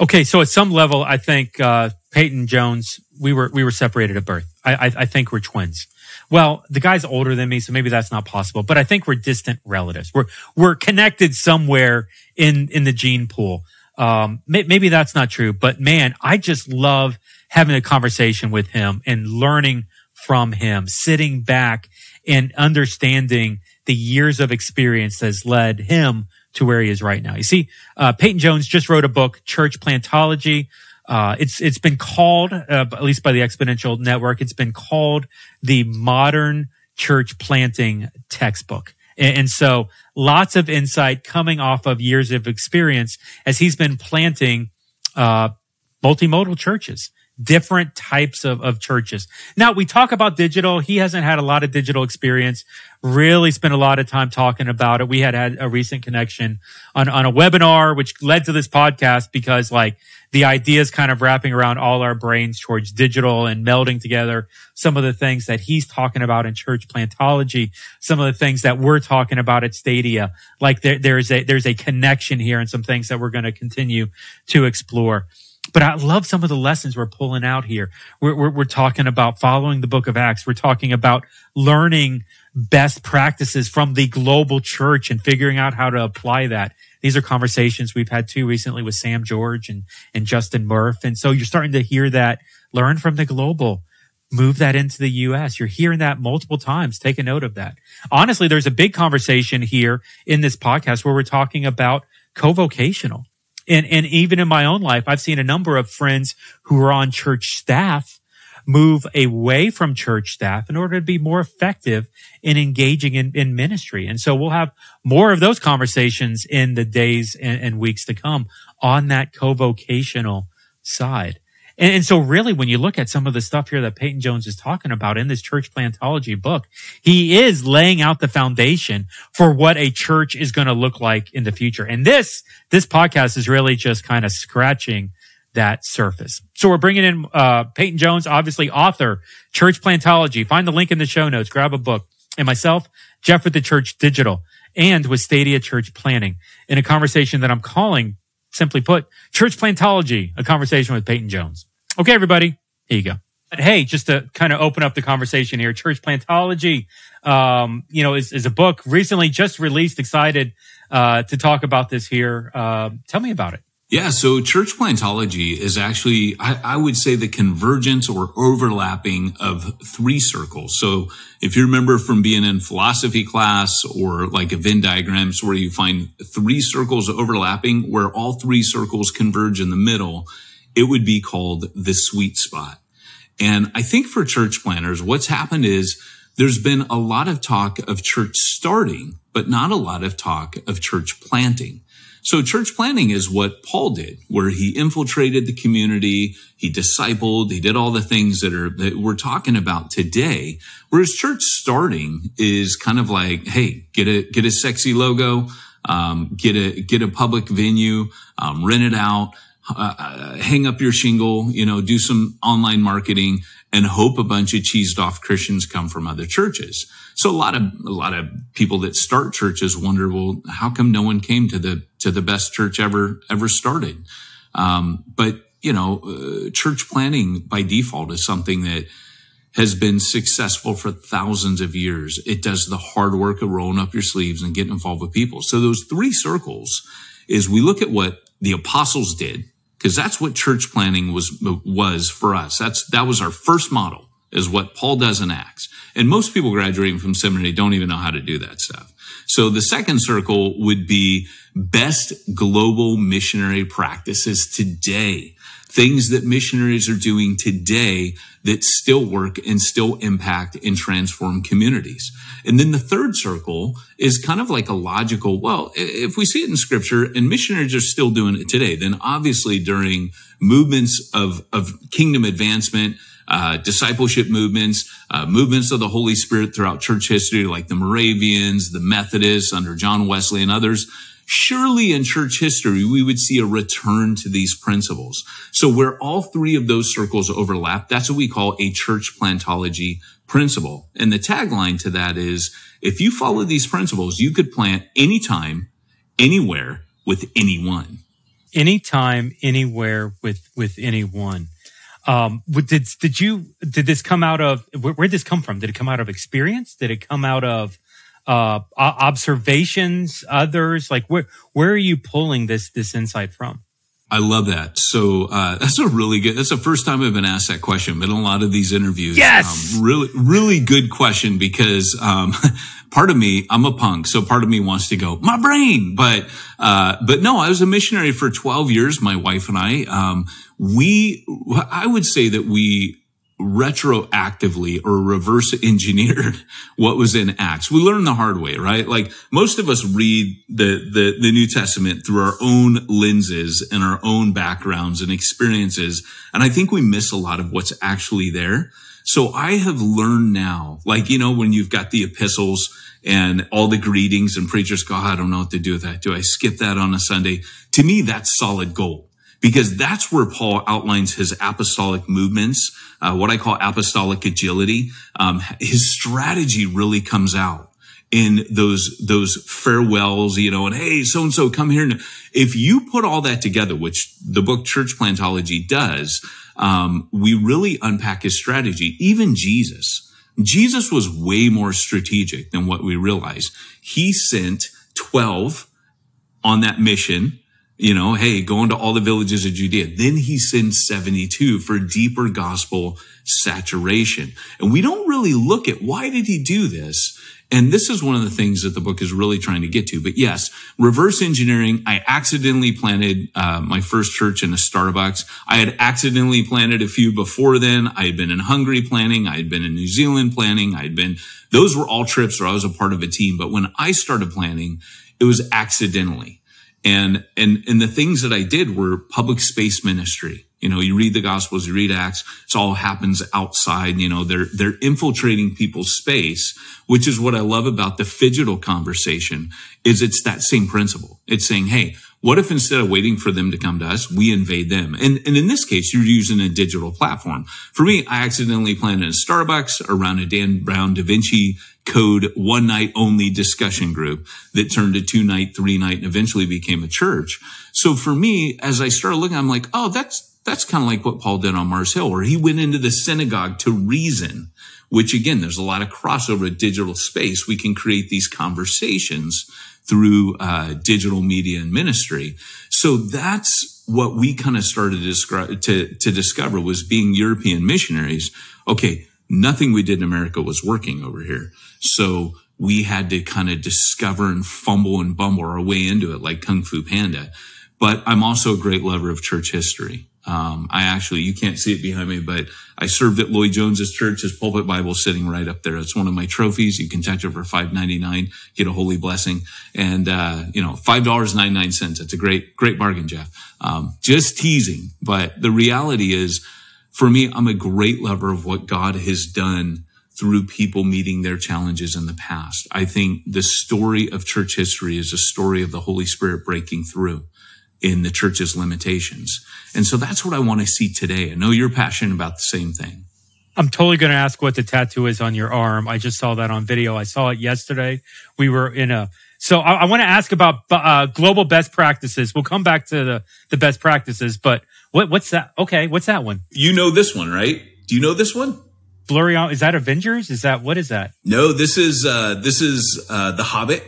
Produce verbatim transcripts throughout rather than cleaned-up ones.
Okay, so at some level, I think uh, Peyton Jones, we were we were separated at birth. I, I I think we're twins. Well, the guy's older than me, so maybe that's not possible. But I think we're distant relatives. We're we're connected somewhere in in the gene pool. Um, may, maybe that's not true. But man, I just love having a conversation with him and learning from him, sitting back and understanding the years of experience that's led him to where he is right now. You see, uh, Peyton Jones just wrote a book, Church Plantology. Uh, it's, it's been called, uh, at least by the Exponential Network, it's been called the modern church planting textbook. And, and so lots of insight coming off of years of experience as he's been planting, uh, multimodal churches, different types of, of churches. Now we talk about digital. He hasn't had a lot of digital experience, really spent a lot of time talking about it. We had had a recent connection on, on a webinar, which led to this podcast because like, the idea is kind of wrapping around all our brains towards digital and melding together some of the things that he's talking about in Church Plantology, some of the things that we're talking about at Stadia. Like there, there's a, there's a connection here and some things that we're going to continue to explore. But I love some of the lessons we're pulling out here. We're, we're, we're talking about following the book of Acts. We're talking about learning best practices from the global church and figuring out how to apply that. These are conversations we've had too recently with Sam George and, and Justin Murph. And so you're starting to hear that, learn from the global, move that into the U S. You're hearing that multiple times. Take a note of that. Honestly, there's a big conversation here in this podcast where we're talking about co-vocational. And, and even in my own life, I've seen a number of friends who are on church staff move away from church staff in order to be more effective in engaging in, in ministry. And so we'll have more of those conversations in the days and, and weeks to come on that co-vocational side. And, and so really, when you look at some of the stuff here that Peyton Jones is talking about in this Church Plantology book, he is laying out the foundation for what a church is going to look like in the future. And this, this podcast is really just kind of scratching that surface. So we're bringing in uh Peyton Jones, obviously author, Church Plantology. Find the link in the show notes, grab a book. And myself, Jeff with the Church Digital and with Stadia Church Planning in a conversation that I'm calling, simply put, Church Plantology, a conversation with Peyton Jones. Okay, everybody, here you go. But hey, just to kind of open up the conversation here, Church Plantology, um, you know, is, is a book recently just released, excited uh to talk about this here. Uh, tell me about it. Yeah, so Church Plantology is actually, I, I would say, the convergence or overlapping of three circles. So if you remember from being in philosophy class or like a Venn diagrams where you find three circles overlapping, where all three circles converge in the middle, it would be called the sweet spot. And I think for church planners, what's happened is there's been a lot of talk of church starting, but not a lot of talk of church planting. So church planting is what Paul did, where he infiltrated the community, he discipled, he did all the things that are that we're talking about today. Whereas church starting is kind of like, hey, get a get a sexy logo, um, get a get a public venue, um, rent it out, uh, hang up your shingle, you know, do some online marketing, and hope a bunch of cheesed off Christians come from other churches. So a lot of a lot of people that start churches wonder, well, how come no one came to the to the best church ever, ever started. Um, but, you know, uh, church planning by default is something that has been successful for thousands of years. It does the hard work of rolling up your sleeves and getting involved with people. So those three circles is we look at what the apostles did, because that's what church planning was, was for us. That's, that was our first model, is what Paul does in Acts. And most people graduating from seminary don't even know how to do that stuff. So the second circle would be best global missionary practices today, things that missionaries are doing today that still work and still impact and transform communities. And then the third circle is kind of like a logical, well, if we see it in scripture and missionaries are still doing it today, then obviously during movements of, of kingdom advancement, Uh, discipleship movements, uh, movements of the Holy Spirit throughout church history, like the Moravians, the Methodists under John Wesley and others. Surely in church history, we would see a return to these principles. So where all three of those circles overlap, that's what we call a church plantology principle. And the tagline to that is, if you follow these principles, you could plant anytime, anywhere, with anyone. anytime, anywhere, with with anyone. Um, did did you did this come out of where, where did this come from? Did it come out of experience? Did it come out of uh, observations? Others like where where are you pulling this this insight from? I love that. So uh, that's a really good. That's the first time I've been asked that question, but in a lot of these interviews, yes, um, really, really good question because um, part of me, I'm a punk, so part of me wants to go my brain, but uh, but no, I was a missionary for twelve years. My wife and I, um, we, I would say that we retroactively or reverse engineered what was in Acts. We learned the hard way, right? Like most of us read the, the, the New Testament through our own lenses and our own backgrounds and experiences. And I think we miss a lot of what's actually there. So I have learned now, like, you know, when you've got the epistles and all the greetings and preachers go, oh, I don't know what to do with that. Do I skip that on a Sunday? To me, that's solid gold. Because that's where Paul outlines his apostolic movements, uh, what I call apostolic agility. Um, his strategy really comes out in those, those farewells, you know, and hey, so-and-so come here. And if you put all that together, which the book Church Plantology does, um, we really unpack his strategy. Even Jesus, Jesus was way more strategic than what we realize. He sent twelve on that mission. You know, hey, go into all the villages of Judea. Then he sends seventy-two for deeper gospel saturation. And we don't really look at why did he do this? And this is one of the things that the book is really trying to get to. But yes, reverse engineering. I accidentally planted uh, my first church in a Starbucks. I had accidentally planted a few before then. I had been in Hungary planning. I had been in New Zealand planning. I had been, those were all trips where I was a part of a team. But when I started planning, it was accidentally. And, and, and the things that I did were public space ministry. You know, you read the Gospels, you read Acts, it's all happens outside. You know, they're, they're infiltrating people's space, which is what I love about the phygital conversation is it's that same principle. It's saying, hey, what if instead of waiting for them to come to us, we invade them? And, and in this case, you're using a digital platform. For me, I accidentally planted a Starbucks around a Dan Brown Da Vinci Code one night only discussion group that turned to two night, three night, and eventually became a church. So for me, as I started looking, I'm like, oh, that's, that's kind of like what Paul did on Mars Hill, where he went into the synagogue to reason, which again, there's a lot of crossover in digital space. We can create these conversations through uh, digital media and ministry. So that's what we kind of started to, describe, to, to discover was being European missionaries. Okay. Nothing we did in America was working over here. So we had to kind of discover and fumble and bumble our way into it like Kung Fu Panda. But I'm also a great lover of church history. Um, I actually, you can't see it behind me, but I served at Lloyd Jones's church. His pulpit Bible sitting right up there. It's one of my trophies. You can touch it for five ninety-nine, get a holy blessing. And, uh, you know, five ninety-nine. It's a great, great bargain, Jeff. Um, just teasing. But the reality is, for me, I'm a great lover of what God has done through people meeting their challenges in the past. I think the story of church history is a story of the Holy Spirit breaking through in the church's limitations. And so that's what I want to see today. I know you're passionate about the same thing. I'm totally going to ask what the tattoo is on your arm. I just saw that on video. I saw it yesterday. We were in a... So I, I want to ask about uh, global best practices. We'll come back to the, the best practices, but... What, what's that? Okay, what's that one? You know this one, right? Do you know this one? Blurry out. Is that Avengers? Is that, what is that? No, this is, uh, this is, uh, The Hobbit.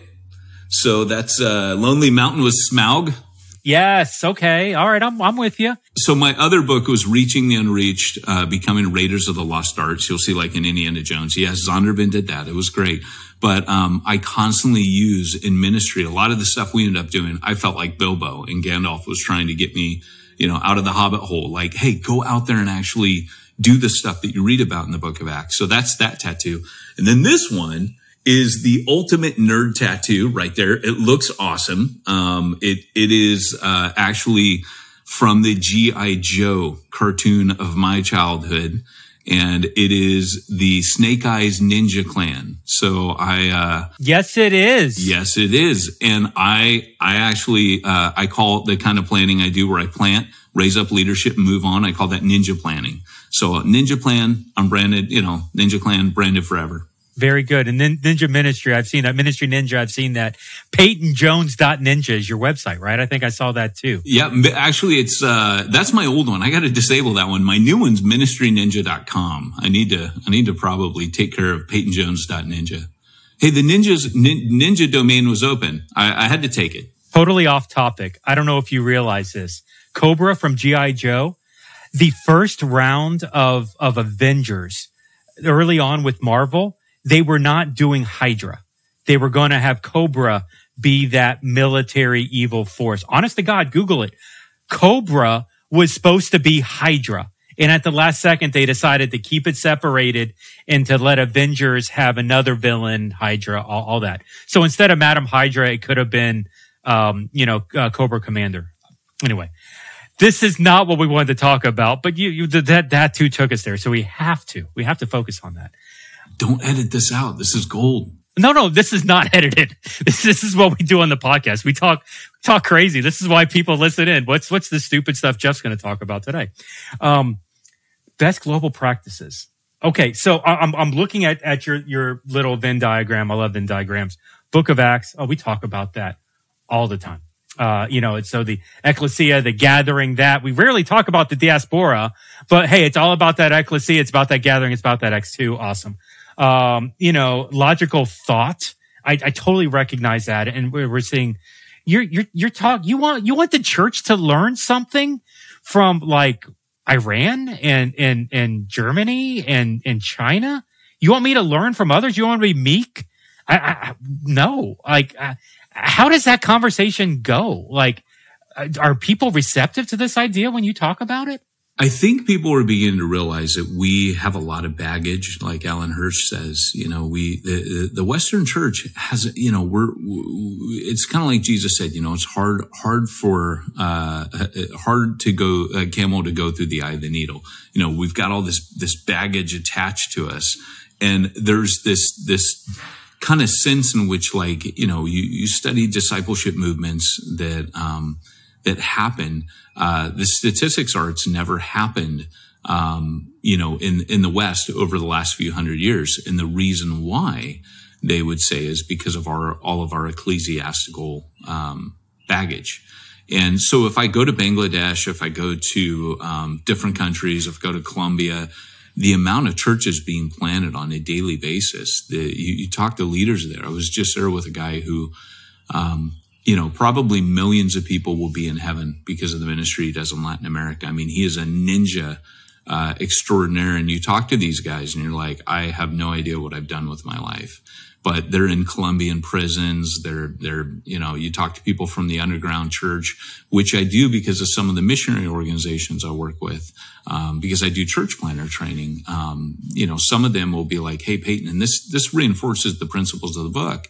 So that's, uh, Lonely Mountain with Smaug. Yes. Okay. All right. I'm, I'm with you. So my other book was Reaching the Unreached, uh, Becoming Raiders of the Lost Arts. You'll see like in Indiana Jones. Yes, Zondervan did that. It was great. But, um, I constantly use in ministry a lot of the stuff we ended up doing. I felt like Bilbo and Gandalf was trying to get me, you know, out of the hobbit hole, like, hey, go out there and actually do the stuff that you read about in the book of Acts. So that's that tattoo. And then this one is the ultimate nerd tattoo right there. It looks awesome. Um, it, it is, uh, actually from the G I Joe cartoon of my childhood. And it is the Snake Eyes Ninja Clan. So I, uh, yes, it is. Yes, it is. And I, I actually, uh, I call the kind of planning I do where I plant, raise up leadership, move on. I call that ninja planning. So Ninja Plan, I'm branded, you know, Ninja Clan branded forever. Very good. And then Ninja Ministry, I've seen that. Ministry Ninja, I've seen that. Peyton Jones dot ninja is your website, right? I think I saw that too. Yeah, actually, it's uh, that's my old one. I got to disable that one. My new one's ministry ninja dot com. I need to, I need to probably take care of Peyton Jones dot ninja. Hey, the ninjas nin, ninja domain was open. I, I had to take it. Totally off topic. I don't know if you realize this. Cobra from G I Joe, the first round of of Avengers, early on with Marvel, they were not doing Hydra. They were going to have Cobra be that military evil force. Honest to God, Google it. Cobra was supposed to be Hydra. And at the last second, they decided to keep it separated and to let Avengers have another villain, Hydra, all, all that. So instead of Madam Hydra, it could have been, um, you know, uh, Cobra Commander. Anyway, this is not what we wanted to talk about, but you, you that that too took us there. So we have to. We have to focus on that. Don't edit this out. This is gold. No, no, this is not edited. This, this is what we do on the podcast. We talk talk crazy. This is why people listen in. What's what's the stupid stuff Jeff's going to talk about today? Um, best global practices. Okay, so I'm I'm looking at at your your little Venn diagram. I love Venn diagrams. Book of Acts. Oh, we talk about that all the time. Uh, you know, it's so the ecclesia, the gathering, that we rarely talk about the diaspora, but hey, it's all about that ecclesia. It's about that gathering. It's about that X two. Awesome. Um, you know, logical thought. I, I totally recognize that. And we're, we're seeing you're, you're, you're talk, you want, you want the church to learn something from like Iran and, and, and Germany and, and China. You want me to learn from others? You want me to be meek? I, I no, like, I, how does that conversation go? Like, are people receptive to this idea when you talk about it? I think people are beginning to realize that we have a lot of baggage. Like Alan Hirsch says, you know, we, the, the Western church has, you know, we're, it's kind of like Jesus said, you know, it's hard, hard for, uh, hard to go, a camel to go through the eye of the needle. You know, we've got all this, this baggage attached to us. And there's this, this, kind of sense in which, like, you know, you, you study discipleship movements that, um, that happen. Uh, the statistics are it's never happened, um, you know, in, in the West over the last few hundred years. And the reason why they would say is because of our, all of our ecclesiastical, um, baggage. And so if I go to Bangladesh, if I go to, um, different countries, if I go to Colombia, the amount of churches being planted on a daily basis. The, you, you talk to leaders there. I was just there with a guy who, um, you know, probably millions of people will be in heaven because of the ministry he does in Latin America. I mean, he is a ninja uh, extraordinaire. And you talk to these guys and you're like, I have no idea what I've done with my life. But they're in Colombian prisons. They're, they're, you know, you talk to people from the underground church, which I do because of some of the missionary organizations I work with, um, because I do church planner training. Um, you know, some of them will be like, hey, Peyton, and this, this reinforces the principles of the book.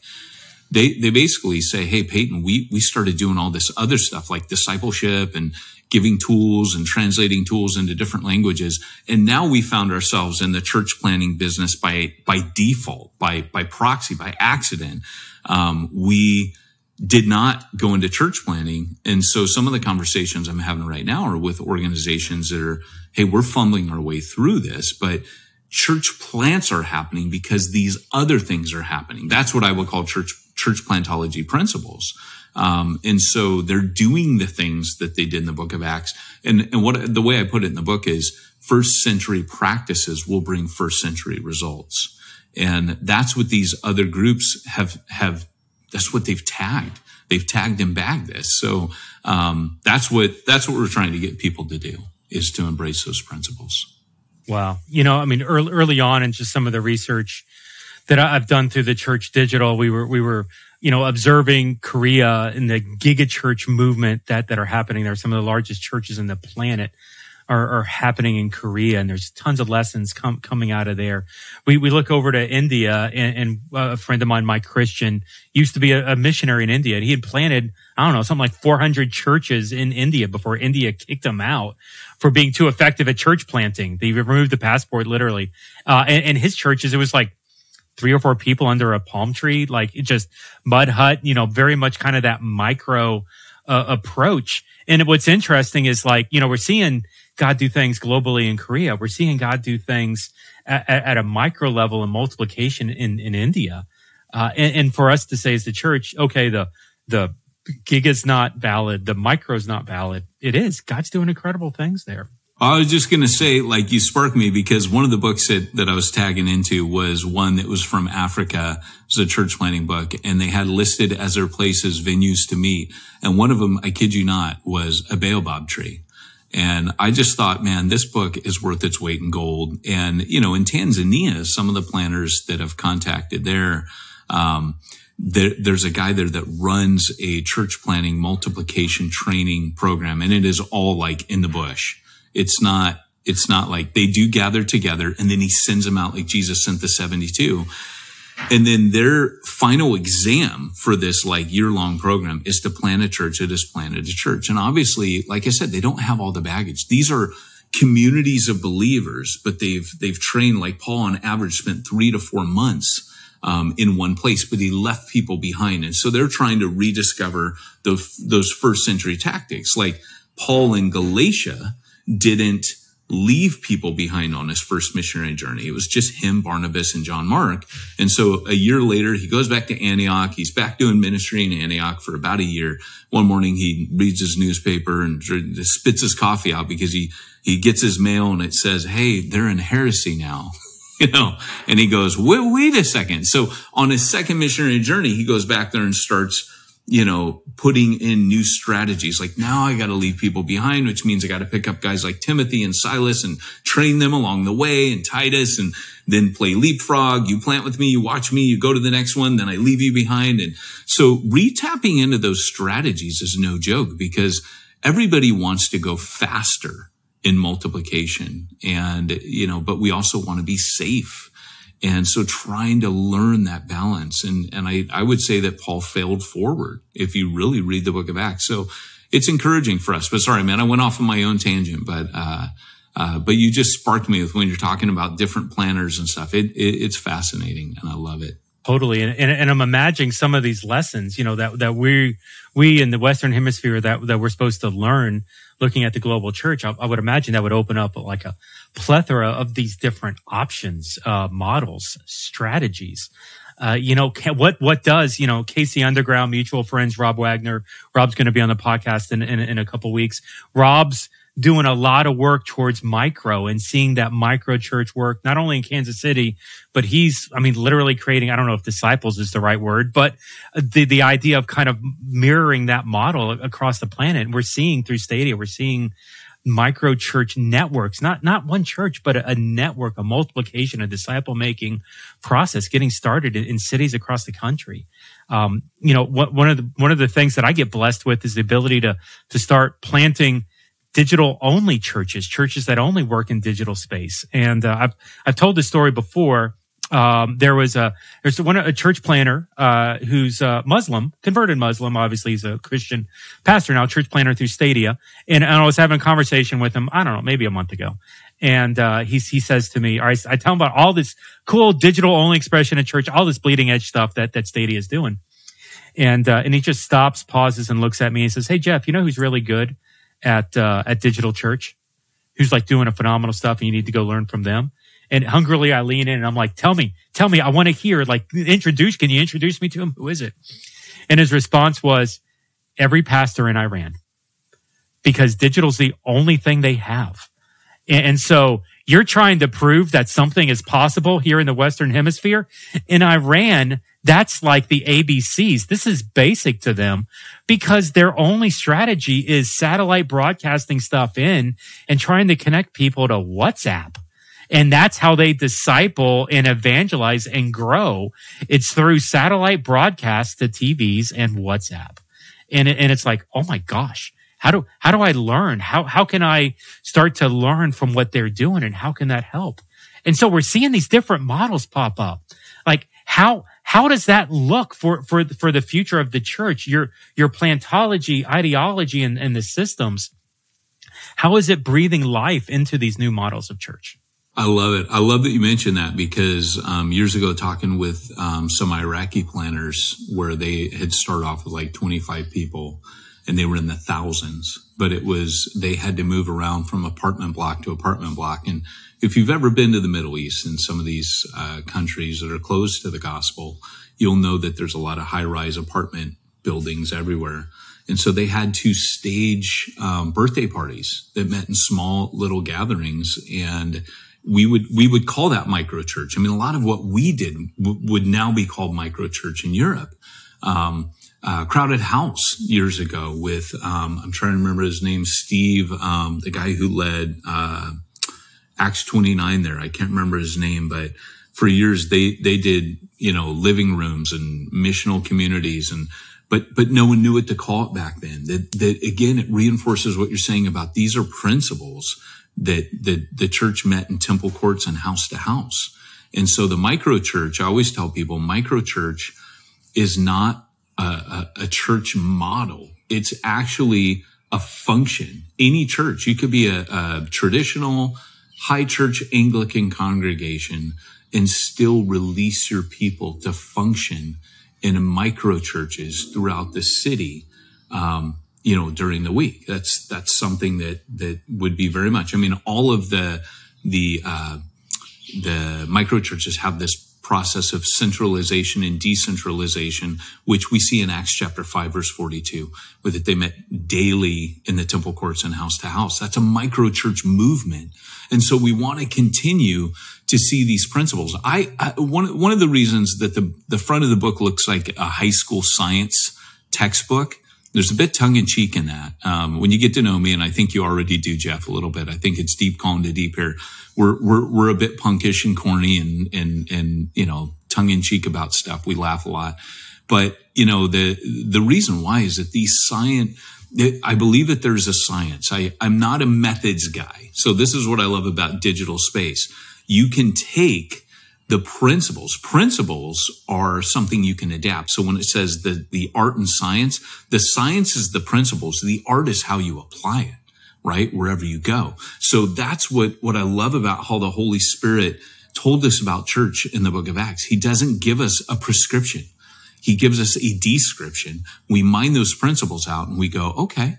They, they basically say, hey, Peyton, we, we started doing all this other stuff like discipleship and giving tools and translating tools into different languages. And now we found ourselves in the church planning business by, by default, by, by proxy, by accident. Um, we did not go into church planning. And so some of the conversations I'm having right now are with organizations that are, hey, we're fumbling our way through this, but church plants are happening because these other things are happening. That's what I would call church, church plantology principles. Um, and so they're doing the things that they did in the book of Acts. And, and what, the way I put it in the book is first century practices will bring first century results. And that's what these other groups have, have, that's what they've tagged. They've tagged and bagged this. So, um, that's what, that's what we're trying to get people to do, is to embrace those principles. Wow. You know, I mean, early, early on in just some of the research that I've done through the Church Digital, we were, we were, you know, observing Korea and the gigachurch movement that, that are happening there. Some of the largest churches in the planet are, are happening in Korea, and there's tons of lessons com- coming out of there. We, we look over to India, and, and a friend of mine, Mike Christian, used to be a, a missionary in India, and he had planted, I don't know, something like four hundred churches in India before India kicked him out for being too effective at church planting. They removed the passport, literally. Uh, and, and his churches, it was like three or four people under a palm tree, like it just mud hut, you know, very much kind of that micro uh, approach. And what's interesting is, like, you know, we're seeing God do things globally in Korea. We're seeing God do things at, at a micro level in multiplication in, in India. Uh, and, and for us to say as the church, okay, the, the gig is not valid. The micro is not valid. It is. God's doing incredible things there. I was just going to say, like, you sparked me because one of the books that, that I was tagging into was one that was from Africa. It was a church planting book, and they had listed as their places, venues to meet. And one of them, I kid you not, was a baobab tree. And I just thought, man, this book is worth its weight in gold. And, you know, in Tanzania, some of the planters that have contacted there, um, There, there's a guy there that runs a church planting multiplication training program, and it is all like in the bush. It's not, it's not like they do gather together and then he sends them out like Jesus sent the seventy-two. And then their final exam for this like year long program is to plant a church. It is planted a church. And obviously, like I said, they don't have all the baggage. These are communities of believers, but they've, they've trained, like Paul on average spent three to four months Um, in one place, but he left people behind. And so they're trying to rediscover the, those first century tactics. Like Paul in Galatia didn't leave people behind on his first missionary journey. It was just him, Barnabas, and John Mark. And so a year later, he goes back to Antioch. He's back doing ministry in Antioch for about a year. One morning, he reads his newspaper and spits his coffee out because he, he gets his mail and it says, hey, they're in heresy now. You know, and he goes, wait, wait a second. So on his second missionary journey, he goes back there and starts, you know, putting in new strategies. Like, now I got to leave people behind, which means I got to pick up guys like Timothy and Silas and train them along the way, and Titus, and then play leapfrog. You plant with me, you watch me, you go to the next one, then I leave you behind. And so retapping into those strategies is no joke, because everybody wants to go faster in multiplication. And, you know, but we also want to be safe. And so trying to learn that balance. And, and I, I would say that Paul failed forward if you really read the book of Acts. So it's encouraging for us. But sorry, man, I went off on my own tangent, but, uh, uh, but you just sparked me with when you're talking about different planners and stuff. It, it it's fascinating and I love it. Totally. And, and, and I'm imagining some of these lessons, you know, that, that we, we in the Western hemisphere that, that we're supposed to learn looking at the global church. I, I would imagine that would open up like a plethora of these different options, uh, models, strategies. Uh, you know, what, what does, you know, Casey Underground, mutual friends, Rob Wagner. Rob's going to be on the podcast in, in, in a couple weeks. Rob's doing a lot of work towards micro and seeing that micro church work, not only in Kansas City, but he's, I mean, literally creating, I don't know if disciples is the right word, but the, the idea of kind of mirroring that model across the planet. We're seeing through Stadia, we're seeing micro church networks, not, not one church, but a, a network, a multiplication, a disciple making process getting started in, in cities across the country. Um, you know, what, one of the, one of the things that I get blessed with is the ability to, to start planting digital only churches, churches that only work in digital space. And uh, I've, I've told this story before. Um, there was a, there's one, a church planner, uh, who's a Muslim, converted Muslim. Obviously he's a Christian pastor now, church planner through Stadia. And, and I was having a conversation with him, I don't know, maybe a month ago. And, uh, he, he says to me, all right, I tell him about all this cool digital only expression in church, all this bleeding edge stuff that, that Stadia is doing. And, uh, and he just stops, pauses and looks at me and says, hey, Jeff, you know who's really good at uh, at Digital Church, who's like doing a phenomenal stuff, and you need to go learn from them? And hungrily I lean in and I'm like, tell me, tell me, I want to hear, like, introduce, can you introduce me to him? Who is it? And his response was, every pastor in Iran, because digital's the only thing they have. And, and so you're trying to prove that something is possible here in the Western Hemisphere. In Iran, that's like the A B Cs. This is basic to them because their only strategy is satellite broadcasting stuff in and trying to connect people to WhatsApp. And that's how they disciple and evangelize and grow. It's through satellite broadcasts to T Vs and WhatsApp. And, and it's like, oh my gosh. How do, how do I learn? How, how can I start to learn from what they're doing, and how can that help? And so we're seeing these different models pop up. Like, how, how does that look for, for, for the future of the church? Your, your plantology, ideology, and, and the systems. How is it breathing life into these new models of church? I love it. I love that you mentioned that because, um, years ago talking with, um, some Iraqi planters where they had started off with like twenty-five people. and they were in the thousands. But it was, they had to move around from apartment block to apartment block. And if you've ever been to the Middle East and some of these uh, countries that are closed to the gospel, you'll know that there's a lot of high-rise apartment buildings everywhere. And so they had to stage um, birthday parties that met in small little gatherings. And we would, we would call that micro church. I mean, a lot of what we did w- would now be called micro church in Europe. Um, Uh, Crowded House years ago with, um, I'm trying to remember his name, Steve, um, the guy who led, uh, Acts twenty-nine there. I can't remember his name, but for years they, they did, you know, living rooms and missional communities and, but, but no one knew what to call it back then. That, that again, it reinforces what you're saying about these are principles that, that the church met in temple courts and house to house. And so the micro church, I always tell people micro church is not A, a church model. It's actually a function. Any church, you could be a, a traditional high church Anglican congregation and still release your people to function in micro churches throughout the city, um, you know, during the week. That's, that's something that, that would be very much. I mean, all of the, the, uh, the micro churches have this process of centralization and decentralization, which we see in Acts chapter five, verse forty-two, where that they met daily in the temple courts and house to house. That's a micro church movement. And so we want to continue to see these principles. I, I one, one of the reasons that the, the front of the book looks like a high school science textbook, there's a bit tongue in cheek in that. Um, when you get to know me, and I think you already do, Jeff, a little bit. I think it's deep calling to deep here. We're, we're, we're a bit punkish and corny and, and, and, you know, tongue in cheek about stuff. We laugh a lot, but you know, the, the reason why is that these science, I believe that there's a science. I, I'm not a methods guy. So this is what I love about digital space. You can take the principles, principles are something you can adapt. So when it says the, the art and science, the science is the principles. The art is how you apply it, right? Wherever you go. So that's what, what I love about how the Holy Spirit told us about church in the book of Acts. He doesn't give us a prescription. He gives us a description. We mine those principles out and we go, okay,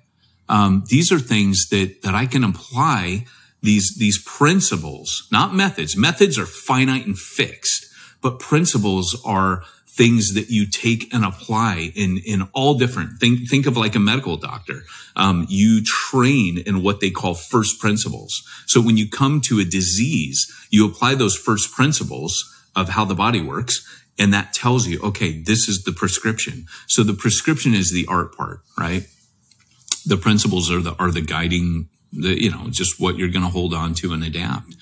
um, these are things that, that I can apply. These, these principles, not methods. Methods are finite and fixed, but principles are things that you take and apply in, in all different. Think, think of like a medical doctor. Um, you train in what they call first principles. So when you come to a disease, you apply those first principles of how the body works. And that tells you, okay, this is the prescription. So the prescription is the art part, right? The principles are the, are the guiding, the, you know, just what you're going to hold on to and adapt.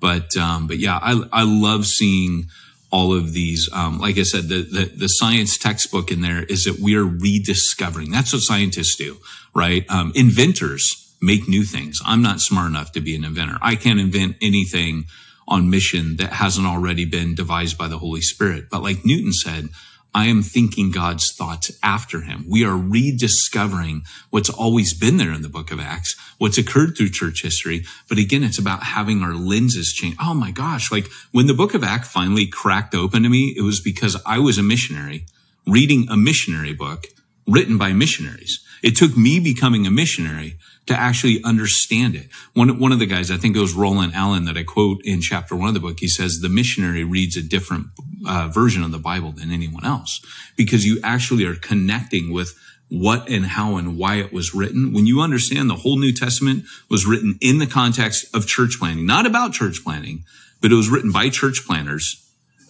But, um, but yeah, I, I love seeing all of these. Um, like I said, the, the, the science textbook in there is that we are rediscovering. That's what scientists do, right? Um, inventors make new things. I'm not smart enough to be an inventor. I can't invent anything on mission that hasn't already been devised by the Holy Spirit. But like Newton said, I am thinking God's thoughts after him. We are rediscovering what's always been there in the book of Acts, what's occurred through church history. But again, it's about having our lenses change. Oh my gosh. Like when the book of Acts finally cracked open to me, it was because I was a missionary reading a missionary book written by missionaries. It took me becoming a missionary to actually understand it. One, one of the guys, I think it was Roland Allen that I quote in chapter one of the book, he says, the missionary reads a different uh, version of the Bible than anyone else because you actually are connecting with what and how and why it was written. When you understand the whole New Testament was written in the context of church planting, not about church planting, but it was written by church planters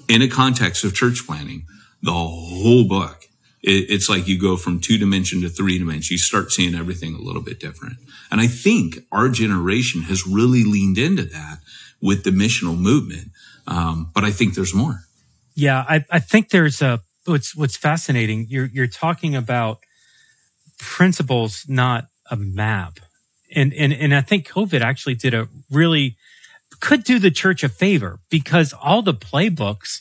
in a context of church planting, the whole book. It's like you go from two dimension to three dimension. You start seeing everything a little bit different. And I think our generation has really leaned into that with the missional movement. Um, but I think there's more. Yeah, I, I think there's a what's what's fascinating. You're you're talking about principles, not a map. And and and I think COVID actually did a really could do the church a favor because all the playbooks,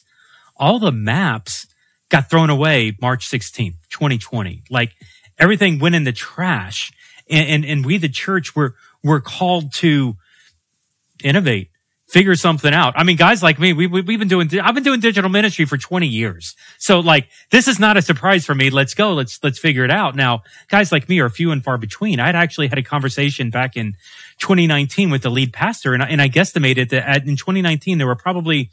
all the maps got thrown away March sixteenth, twenty twenty. Like everything went in the trash. And, and, and we, the church, were, were called to innovate, figure something out. I mean, guys like me, we, we, we've been doing, I've been doing digital ministry for twenty years. So like, this is not a surprise for me. Let's go. Let's, let's figure it out. Now, guys like me are few and far between. I'd actually had a conversation back in twenty nineteen with the lead pastor, and I, and I guesstimated that at, in twenty nineteen, there were probably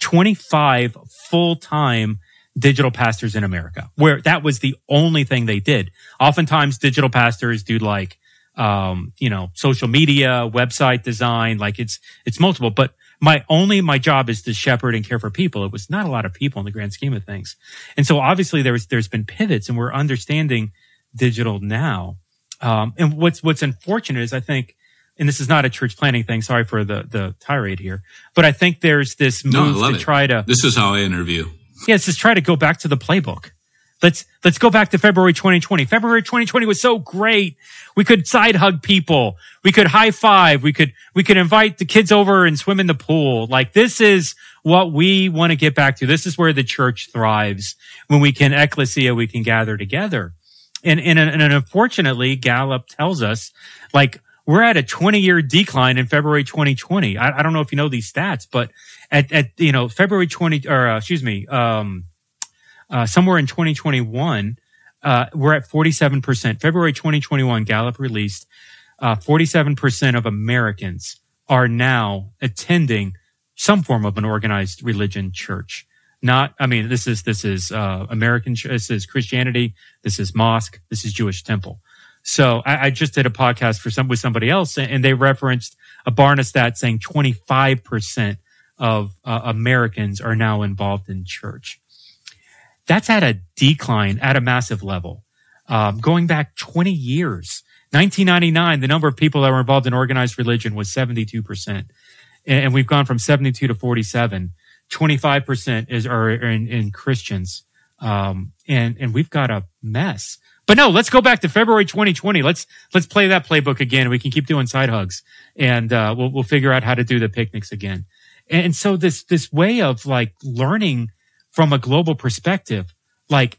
twenty-five full-time digital pastors in America, where that was the only thing they did. Oftentimes, digital pastors do like, um, you know, social media, website design, like it's, it's multiple, but my only, my job is to shepherd and care for people. It was not a lot of people in the grand scheme of things. And so obviously there was, there's been pivots, and we're understanding digital now. Um, and what's, what's unfortunate is I think, and this is not a church planning thing. Sorry for the, the tirade here, but I think there's this move no, to it. try to, this is how I interview. Yeah, it's just try to go back to the playbook. Let's let's go back to February twenty twenty. February twenty twenty was so great. We could side hug people. We could high five. We could we could invite the kids over and swim in the pool. Like, this is what we want to get back to. This is where the church thrives. When we can ecclesia, we can gather together. And and, and unfortunately, Gallup tells us, like, we're at a twenty-year decline in February twenty twenty. I, I don't know if you know these stats, but at, at you know, February twentieth, or uh, excuse me, um, uh, somewhere in twenty twenty-one, uh, we're at forty-seven percent. February twenty twenty-one, Gallup released, uh, forty-seven percent of Americans are now attending some form of an organized religion church. Not, I mean, this is, this is, uh, American, this is Christianity, this is mosque, this is Jewish temple. So I, I just did a podcast for some with somebody else, and they referenced a Barna stat saying twenty-five percent of uh, Americans are now involved in church. That's at a decline at a massive level. Um, going back twenty years, nineteen ninety-nine, the number of people that were involved in organized religion was seventy-two percent, and we've gone from seventy-two to forty-seven. twenty-five percent is are in, in Christians, um, and and we've got a mess. But no, let's go back to February twenty twenty. Let's let's play that playbook again. We can keep doing side hugs, and uh, we'll we'll figure out how to do the picnics again. And so this this way of like learning from a global perspective, like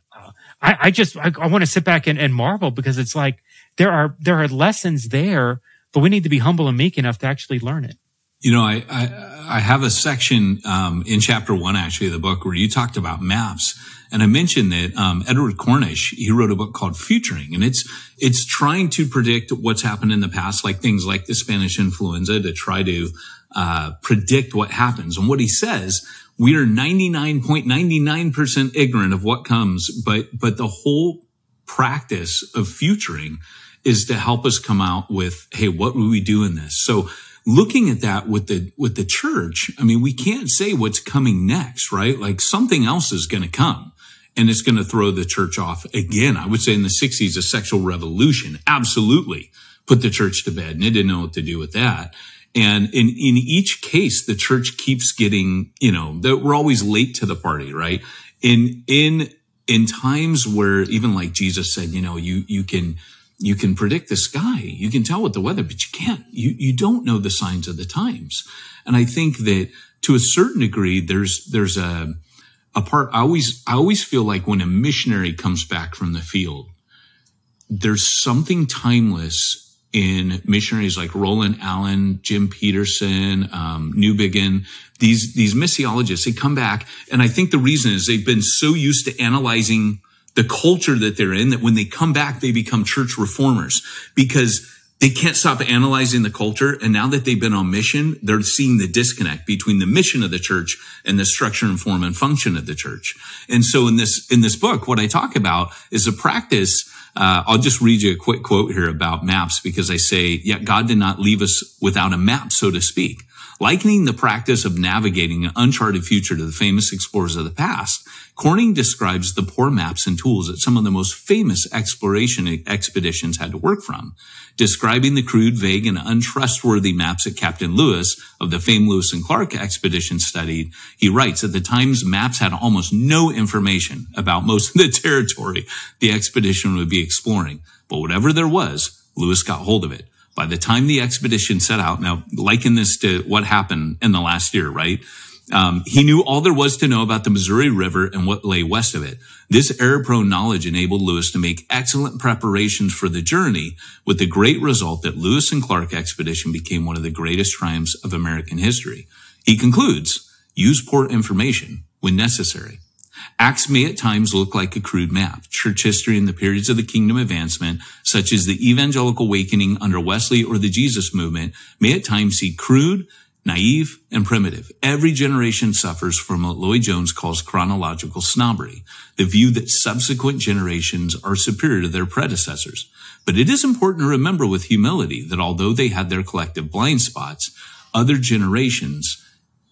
I, I just I, I want to sit back and, and marvel, because it's like there are there are lessons there, but we need to be humble and meek enough to actually learn it. You know, I I, I have a section um, in chapter one actually of the book where you talked about maps. And I mentioned that um, Edward Cornish, he wrote a book called Futuring, and it's it's trying to predict what's happened in the past, like things like the Spanish influenza, to try to uh predict what happens. And what he says, we are ninety-nine point nine nine percent ignorant of what comes, but but the whole practice of futuring is to help us come out with, hey, what would we do in this? So looking at that with the, with the church, I mean, we can't say what's coming next, right? Like, something else is going to come, and it's going to throw the church off again. I would say in the sixties, a sexual revolution absolutely put the church to bed, and it didn't know what to do with that. And in, in each case, the church keeps getting, you know, that we're always late to the party, right? In, in, in times where even like Jesus said, you know, you, you can, You can predict the sky. You can tell what the weather, but you can't. You, you don't know the signs of the times. And I think that to a certain degree, there's, there's a, a part. I always, I always feel like when a missionary comes back from the field, there's something timeless in missionaries like Roland Allen, Jim Peterson, um, Newbegin, these, these missiologists, they come back. And I think the reason is they've been so used to analyzing the culture that they're in, that when they come back, they become church reformers because they can't stop analyzing the culture. And now that they've been on mission, they're seeing the disconnect between the mission of the church and the structure and form and function of the church. And so in this, in this book, what I talk about is a practice. Uh, I'll just read you a quick quote here about maps, because I say, yeah, God did not leave us without a map, so to speak. Likening the practice of navigating an uncharted future to the famous explorers of the past, Corning describes the poor maps and tools that some of the most famous exploration expeditions had to work from, describing the crude, vague, and untrustworthy maps that Captain Lewis of the famed Lewis and Clark expedition studied. He writes, at the times, maps had almost no information about most of the territory the expedition would be exploring, but whatever there was, Lewis got hold of it. By the time the expedition set out, now liken this to what happened in the last year, right? Um, he knew all there was to know about the Missouri River and what lay west of it. This error-prone knowledge enabled Lewis to make excellent preparations for the journey, with the great result that Lewis and Clark expedition became one of the greatest triumphs of American history. He concludes, use poor information when necessary. Acts may at times look like a crude map. Church history in the periods of the kingdom advancement, such as the evangelical awakening under Wesley or the Jesus movement, may at times seem crude, naive, and primitive. Every generation suffers from what Lloyd Jones calls chronological snobbery, the view that subsequent generations are superior to their predecessors. But it is important to remember with humility that although they had their collective blind spots, other generations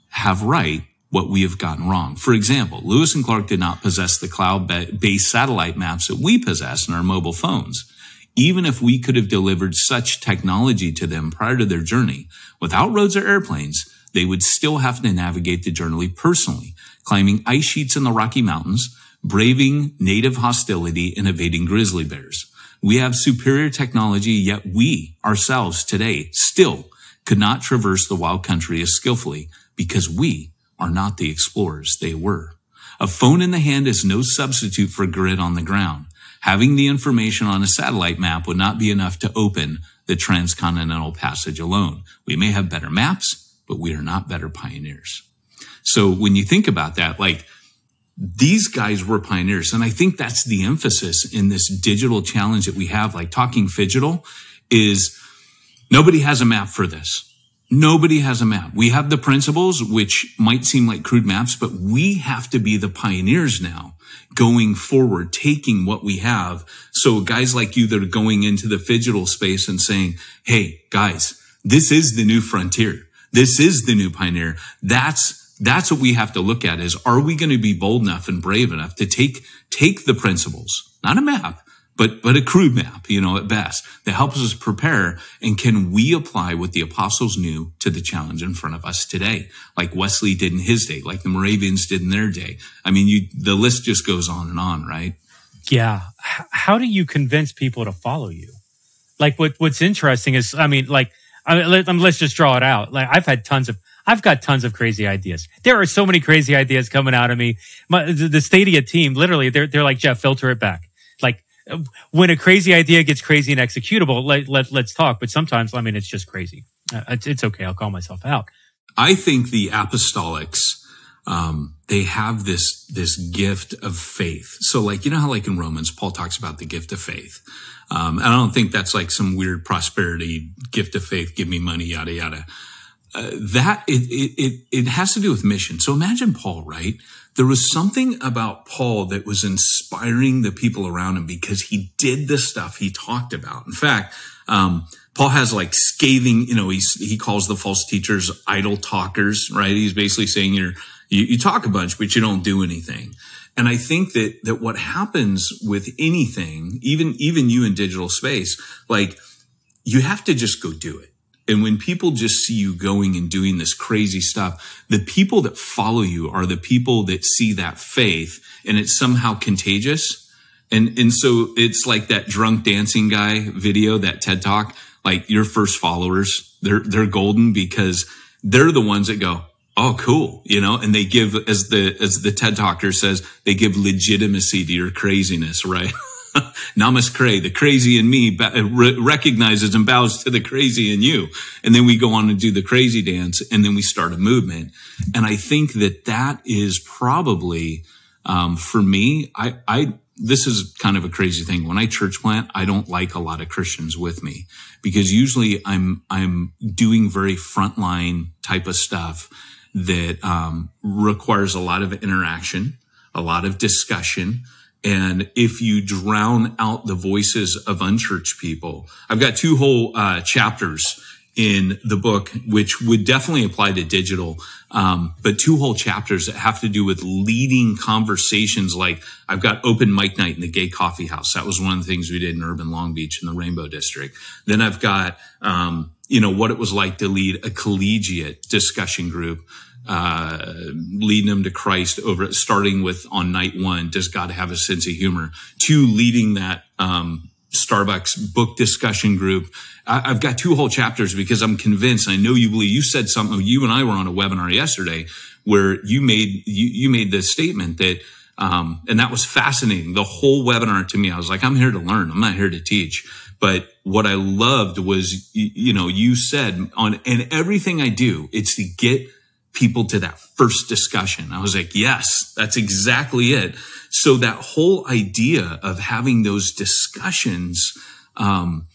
have right what we have gotten wrong. For example, Lewis and Clark did not possess the cloud-based satellite maps that we possess in our mobile phones. Even if we could have delivered such technology to them prior to their journey, without roads or airplanes, they would still have to navigate the journey personally, climbing ice sheets in the Rocky Mountains, braving native hostility, and evading grizzly bears. We have superior technology, yet we ourselves today still could not traverse the wild country as skillfully because we are not the explorers they were. A phone in the hand is no substitute for grit on the ground. Having the information on a satellite map would not be enough to open the transcontinental passage alone. We may have better maps, but we are not better pioneers. So when you think about that, like, these guys were pioneers. And I think that's the emphasis in this digital challenge that we have, like talking phygital, is nobody has a map for this. Nobody has a map. We have the principles, which might seem like crude maps, but we have to be the pioneers now going forward, taking what we have. So guys like you that are going into the phygital space and saying, hey, guys, this is the new frontier. This is the new pioneer. That's that's what we have to look at is, are we going to be bold enough and brave enough to take take the principles, not a map, but but a crude map, you know, at best, that helps us prepare? And can we apply what the apostles knew to the challenge in front of us today, like Wesley did in his day, like the Moravians did in their day? I mean, you, the list just goes on and on, right? Yeah. H- how do you convince people to follow you? Like, what what's interesting is, I mean, like, I mean, let, let's just draw it out. Like, I've had tons of, I've got tons of crazy ideas. There are so many crazy ideas coming out of me. My, the Stadia team, literally, they're they're like, Jeff, filter it back. Like, when a crazy idea gets crazy and executable, let, let, let's talk. But sometimes, I mean, it's just crazy. It's, it's okay. I'll call myself out. I think the apostolics, um, they have this, this gift of faith. So, like, you know how, like, in Romans, Paul talks about the gift of faith. Um, and I don't think that's like some weird prosperity gift of faith. Give me money, yada, yada. Uh, that it, it, it, it has to do with mission. So imagine Paul, right? There was something about Paul that was inspiring the people around him because he did the stuff he talked about. In fact, um, Paul has like scathing, you know, he's, he calls the false teachers idle talkers, right? He's basically saying you're, you, you talk a bunch, but you don't do anything. And I think that, that what happens with anything, even, even you in digital space, like, you have to just go do it. And when people just see you going and doing this crazy stuff, the people that follow you are the people that see that faith, and it's somehow contagious. And, and so it's like that drunk dancing guy video, that TED Talk, like, your first followers, they're, they're golden because they're the ones that go, oh, cool. You know, and they give, as the, as the TED Talker says, they give legitimacy to your craziness, right? Namaskar, the crazy in me recognizes and bows to the crazy in you. And then we go on and do the crazy dance, and then we start a movement. And I think that that is probably, um, for me, I, I, this is kind of a crazy thing. When I church plant, I don't like a lot of Christians with me because usually I'm, I'm doing very frontline type of stuff that, um, requires a lot of interaction, a lot of discussion. And if you drown out the voices of unchurched people, I've got two whole uh chapters in the book, which would definitely apply to digital, um, but two whole chapters that have to do with leading conversations. Like, I've got open mic night in the gay coffee house. That was one of the things we did in urban Long Beach in the Rainbow District. Then I've got, um, you know, what it was like to lead a collegiate discussion group, uh leading them to Christ, over starting with, on night one, does God have a sense of humor? Two, leading that um Starbucks book discussion group. I, I've got two whole chapters because I'm convinced, I know you believe, you said something, you and I were on a webinar yesterday where you made you, you made this statement that, um, and that was fascinating. The whole webinar to me, I was like, I'm here to learn. I'm not here to teach. But what I loved was, you, you know, you said on, and everything I do, it's to get people to that first discussion. I was like, yes, that's exactly it. So that whole idea of having those discussions, um,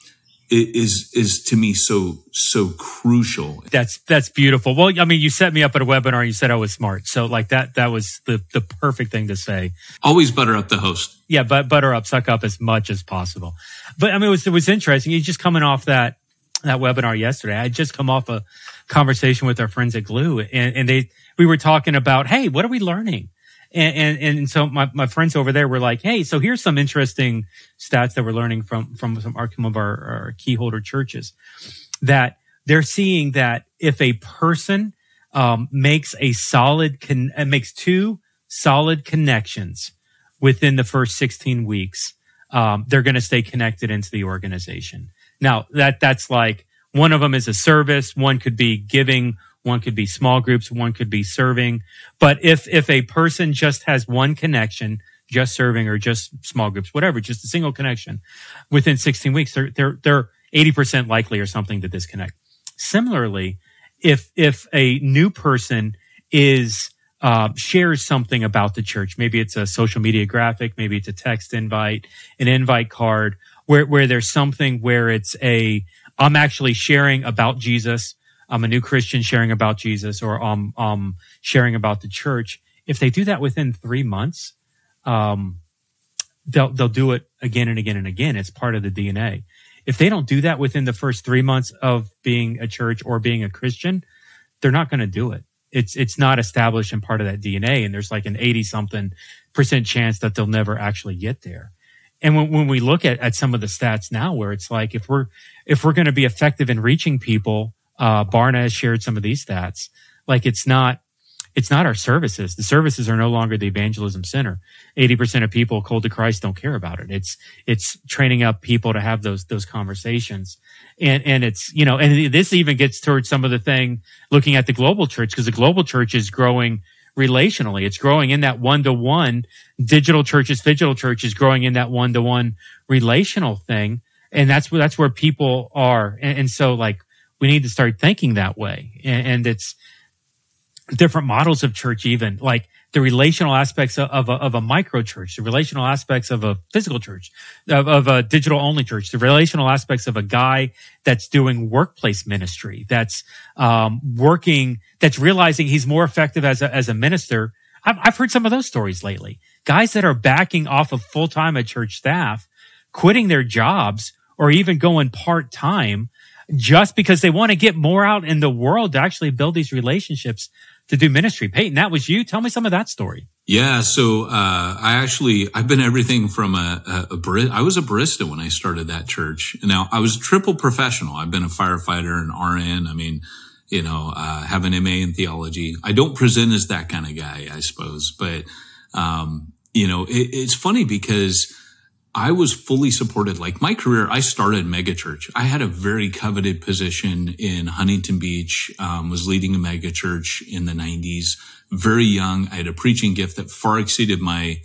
is, is to me so, so crucial. That's, that's beautiful. Well, I mean, you set me up at a webinar and you said I was smart. So like that, that was the, the perfect thing to say. Always butter up the host. Yeah. But butter up, suck up as much as possible. But I mean, it was, it was interesting. You just coming off that, that webinar yesterday, I had just come off a conversation with our friends at Glue, and, and they, we were talking about, hey, what are we learning? And, and, and so my, my friends over there were like, hey, so here's some interesting stats that we're learning from, from some, some of our, our key holder churches, that they're seeing that if a person, um, makes a solid, con- makes two solid connections within the first sixteen weeks, um, they're going to stay connected into the organization. Now that, that's like, one of them is a service. One could be giving. One could be small groups. One could be serving. But if, if a person just has one connection, just serving or just small groups, whatever, just a single connection within sixteen weeks, they're, they're, they're eighty percent likely or something to disconnect. Similarly, if, if a new person is, uh, shares something about the church, maybe it's a social media graphic, maybe it's a text invite, an invite card, where, where there's something where it's a, I'm actually sharing about Jesus. I'm a new Christian sharing about Jesus, or I'm, I'm sharing about the church. If they do that within three months, um, they'll, they'll do it again and again and again. It's part of the D N A. If they don't do that within the first three months of being a church or being a Christian, they're not going to do it. It's, it's not established in part of that D N A. And there's like an eighty something percent chance that they'll never actually get there. And when, when we look at, at some of the stats now, where it's like, if we're, if we're going to be effective in reaching people, uh, Barna has shared some of these stats. Like it's not, it's not our services. The services are no longer the evangelism center. eighty percent of people cold to Christ don't care about it. It's, it's training up people to have those, those conversations. And, and it's, you know, and this even gets towards some of the thing looking at the global church, because the global church is growing relationally. It's growing in that one-to-one. Digital churches, phygital churches, growing in that one-to-one relational thing. And that's where, that's where people are. And, and so like, we need to start thinking that way. And, and it's different models of church, even like the relational aspects of, of a, of a micro church, the relational aspects of a physical church, of, of a digital only church, the relational aspects of a guy that's doing workplace ministry, that's, um, working, that's realizing he's more effective as a, as a minister. I've, I've heard some of those stories lately. Guys that are backing off of full-time at church staff, quitting their jobs, or even going part-time just because they want to get more out in the world to actually build these relationships to do ministry. Peyton, that was you. Tell me some of that story. Yeah. So, uh, I actually, I've been everything from a, a, a barista. I was a barista when I started that church. Now I was triple professional. I've been a firefighter, an R N. I mean, you know, uh, have an M A in theology. I don't present as that kind of guy, I suppose, but, um, you know, it, it's funny because I was fully supported. Like my career, I started megachurch. I had a very coveted position in Huntington Beach, um, was leading a megachurch in the nineties, very young. I had a preaching gift that far exceeded my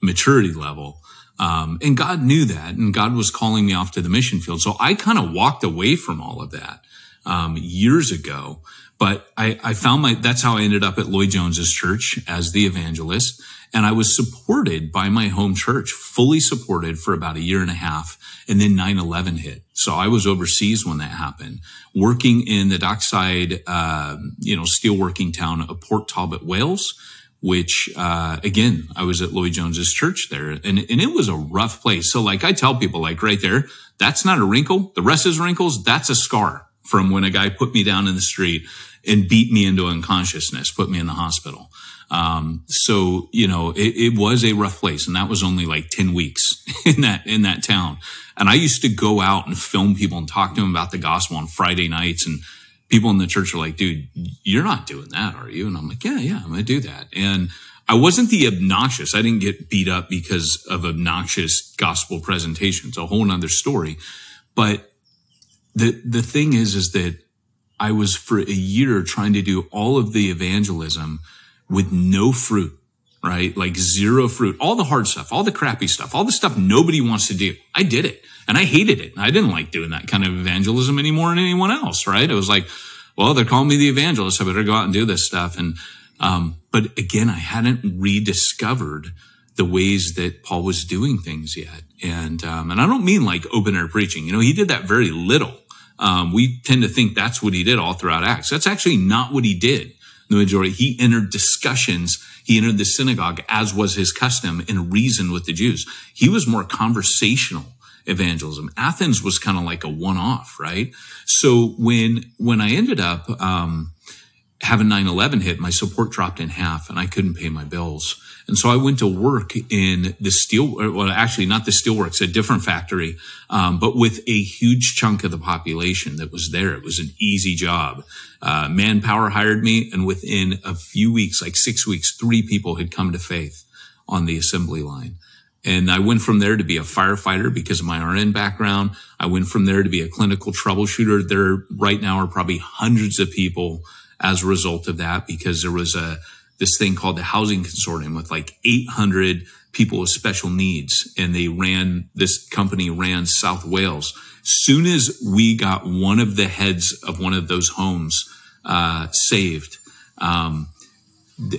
maturity level. Um, and God knew that, and God was calling me off to the mission field. So I kind of walked away from all of that, um, years ago. But I, I found my, that's how I ended up at Lloyd Jones's church as the evangelist. And I was supported by my home church, fully supported for about a year and a half. And then nine eleven hit. So I was overseas when that happened, working in the dockside, uh, you know, steelworking town of Port Talbot, Wales, which, uh, again, I was at Lloyd Jones's church there, and, and it was a rough place. So like I tell people, like right there, that's not a wrinkle. The rest is wrinkles. That's a scar from when a guy put me down in the street and beat me into unconsciousness, put me in the hospital. Um, so, you know, it, it was a rough place, and that was only like ten weeks in that, in that town. And I used to go out and film people and talk to them about the gospel on Friday nights. And people in the church are like, dude, you're not doing that, are you? And I'm like, yeah, yeah, I'm going to do that. And I wasn't the obnoxious. I didn't get beat up because of obnoxious gospel presentations, a whole nother story. But the, the thing is, is that I was for a year trying to do all of the evangelism with no fruit, right? Like zero fruit, all the hard stuff, all the crappy stuff, all the stuff nobody wants to do. I did it and I hated it. I didn't like doing that kind of evangelism any more than anyone else, right? It was like, well, they're calling me the evangelist. I better go out and do this stuff. And, um, but again, I hadn't rediscovered the ways that Paul was doing things yet. And, um, and I don't mean like open air preaching. You know, he did that very little. Um, we tend to think that's what he did all throughout Acts. That's actually not what he did. The majority, he entered discussions. He entered the synagogue, as was his custom, and reasoned with the Jews. He was more conversational evangelism. Athens was kind of like a one-off, right? So when, when I ended up, um, having nine eleven hit, my support dropped in half and I couldn't pay my bills. And so I went to work in the steel, well, actually not the steelworks, a different factory, um, but with a huge chunk of the population that was there. It was an easy job. Uh, Manpower hired me, and within a few weeks, like six weeks, three people had come to faith on the assembly line. And I went from there to be a firefighter because of my R N background. I went from there to be a clinical troubleshooter. There right now are probably hundreds of people as a result of that, because there was a, this thing called the Housing Consortium with like eight hundred people with special needs. And they ran, this company ran South Wales. Soon as we got one of the heads of one of those homes, uh, saved, um,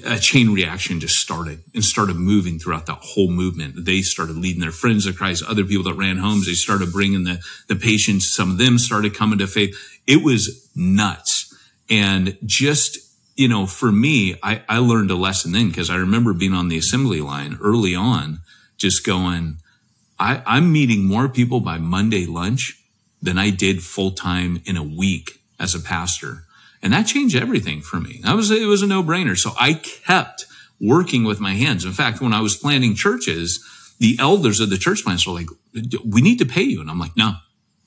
a chain reaction just started and started moving throughout that whole movement. They started leading their friends to Christ, other people that ran homes. They started bringing the, the patients. Some of them started coming to faith. It was nuts. And just, you know, for me, I, I learned a lesson then, because I remember being on the assembly line early on, just going, I, I'm meeting more people by Monday lunch than I did full time in a week as a pastor. And that changed everything for me. That was, it was a no brainer. So I kept working with my hands. In fact, when I was planning churches, the elders of the church plants were like, we need to pay you. And I'm like, no,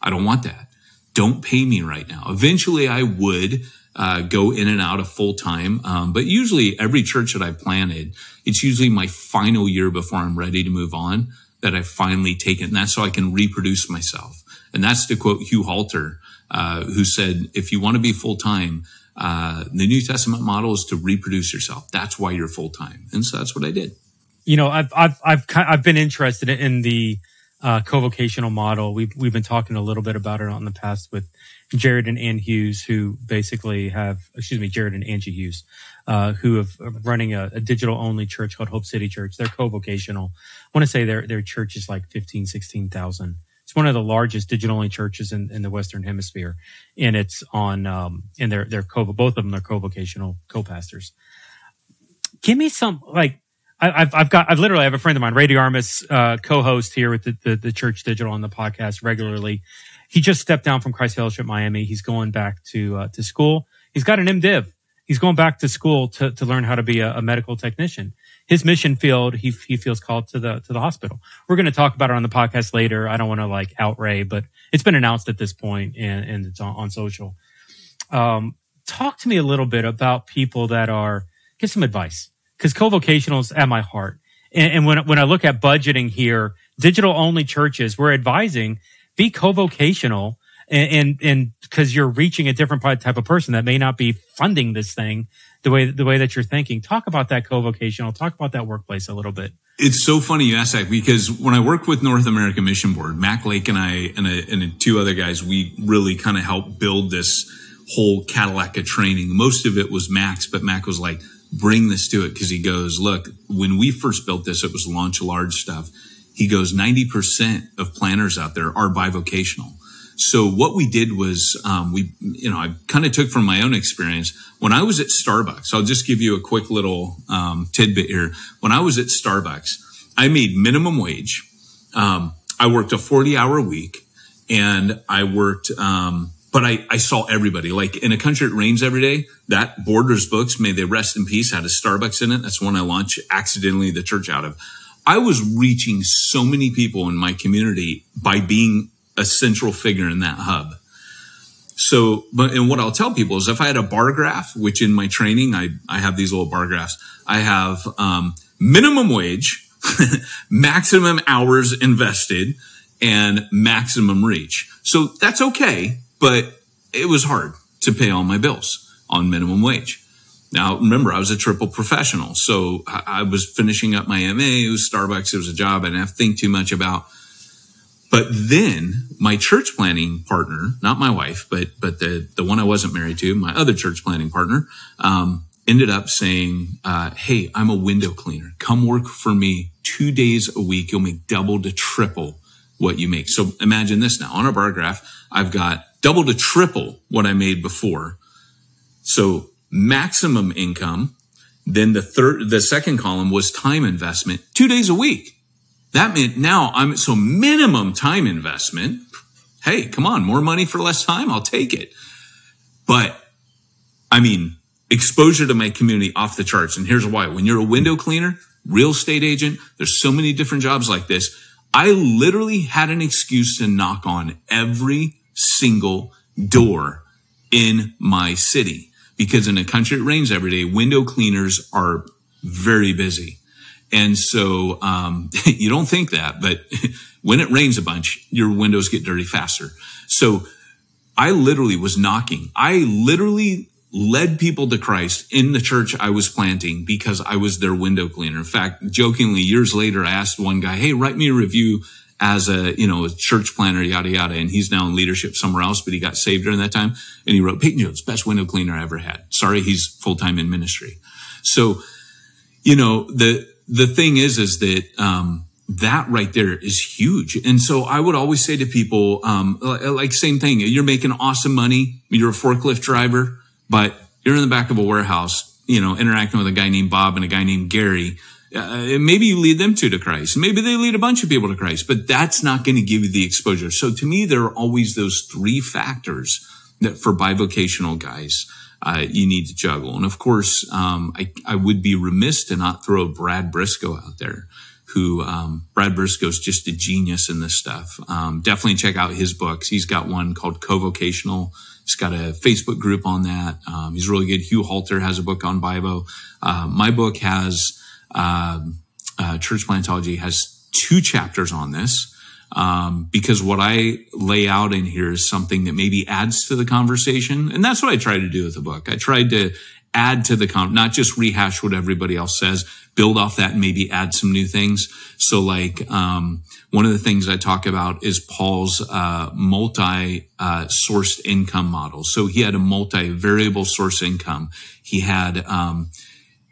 I don't want that. Don't pay me right now. Eventually I would Uh, go in and out of full time. Um, but usually every church that I planted, it's usually my final year before I'm ready to move on that I finally take it. And that's so I can reproduce myself. And that's to quote Hugh Halter, uh, who said, if you want to be full time, uh, the New Testament model is to reproduce yourself. That's why you're full time. And so that's what I did. You know, I've, I've, I've, I've been interested in the, uh, co-vocational model. We've, we've been talking a little bit about it on the past with Jared and Ann Hughes, who basically have, excuse me, Jared and Angie Hughes, uh, who have are running a, a digital only church called Hope City Church. They're co-vocational. I want to say their, their church is like fifteen, sixteen thousand. It's one of the largest digital only churches in, in the Western Hemisphere. And it's on, um, and they're, they're co, both of them are co-vocational co-pastors. Give me some, like, I, I've, I've got, I've literally, I have a friend of mine, Ray DeArmas, uh, co-host here with the, the, the Church Digital on the podcast regularly. He just stepped down from Christ Fellowship Miami. He's going back to uh, to school. He's got an MDiv. He's going back to school to to learn how to be a, a medical technician. His mission field, he he feels called to the to the hospital. We're going to talk about it on the podcast later. I don't want to like out Ray, but it's been announced at this point, and, and it's on, on social. Um, talk to me a little bit about people that are, give some advice, because co-vocational is at my heart. And, and when when I look at budgeting here, digital only churches, we're advising, be co-vocational, and, and, because you're reaching a different type of person that may not be funding this thing the way, the way that you're thinking. Talk about that co-vocational. Talk about that workplace a little bit. It's so funny you ask that, because when I work with North American Mission Board, Mac Lake and I, and, a, and two other guys, we really kind of helped build this whole Cadillac of training. Most of it was Mac's, but Mac was like, bring this to it. Cause he goes, look, when we first built this, it was launch large stuff. He goes, ninety percent of planners out there are bivocational. So what we did was, um, we, you know, I kind of took from my own experience when I was at Starbucks. I'll just give you a quick little, um, tidbit here. When I was at Starbucks, I made minimum wage. Um, I worked a forty hour week, and I worked, um, but I, I saw everybody. Like in a country, it rains every day. That Borders books, may they rest in peace, had a Starbucks in it. That's one I launched accidentally the church out of. I was reaching so many people in my community by being a central figure in that hub. So, but, and what I'll tell people is if I had a bar graph, which in my training, I, I have these little bar graphs. I have, um, minimum wage, maximum hours invested, and maximum reach. So that's okay, but it was hard to pay all my bills on minimum wage. Now, remember, I was a triple professional. So I was finishing up my M A, it was Starbucks, it was a job I didn't have to think too much about. But then my church planning partner, not my wife, but but the, the one I wasn't married to, my other church planning partner, um, ended up saying, uh, hey, I'm a window cleaner. Come work for me two days a week. You'll make double to triple what you make. So imagine this now. On a bar graph, I've got double to triple what I made before. So maximum income. Then the third, the second column was time investment, two days a week. That meant now I'm, so minimum time investment. Hey, come on, more money for less time. I'll take it. But I mean, exposure to my community off the charts. And here's why. When you're a window cleaner, real estate agent, there's so many different jobs like this. I literally had an excuse to knock on every single door in my city because in a country it rains every day, window cleaners are very busy. And so, um, you don't think that, but when it rains a bunch, your windows get dirty faster. So I literally was knocking. I literally led people to Christ in the church I was planting because I was their window cleaner. In fact, jokingly, years later, I asked one guy, hey, write me a review as a, you know, a church planner, yada, yada. And he's now in leadership somewhere else, but he got saved during that time. And he wrote, Peyton Jones, best window cleaner I ever had. Sorry, he's full-time in ministry. So, you know, the, the thing is, is that, um, that right there is huge. And so I would always say to people, um, like same thing, you're making awesome money. You're a forklift driver, but you're in the back of a warehouse, you know, interacting with a guy named Bob and a guy named Gary. Uh, maybe you lead them two to Christ. Maybe they lead a bunch of people to Christ, but that's not going to give you the exposure. So to me, there are always those three factors that for bivocational guys, Uh, you need to juggle. And of course, um, I, I would be remiss to not throw Brad Briscoe out there, who, um, Brad Briscoe's just a genius in this stuff. Um, definitely check out his books. He's got one called Co-Vocational. He's got a Facebook group on that. Um, he's really good. Hugh Halter has a book on Bivo. Uh, my book has, um, uh, Church Plantology has two chapters on this. Um, because what I lay out in here is something that maybe adds to the conversation. And that's what I try to do with the book. I tried to add to the con, not just rehash what everybody else says, build off that and maybe add some new things. So like, um, one of the things I talk about is Paul's, uh, multi, uh, sourced income model. So he had a multi variable source income. He had, um,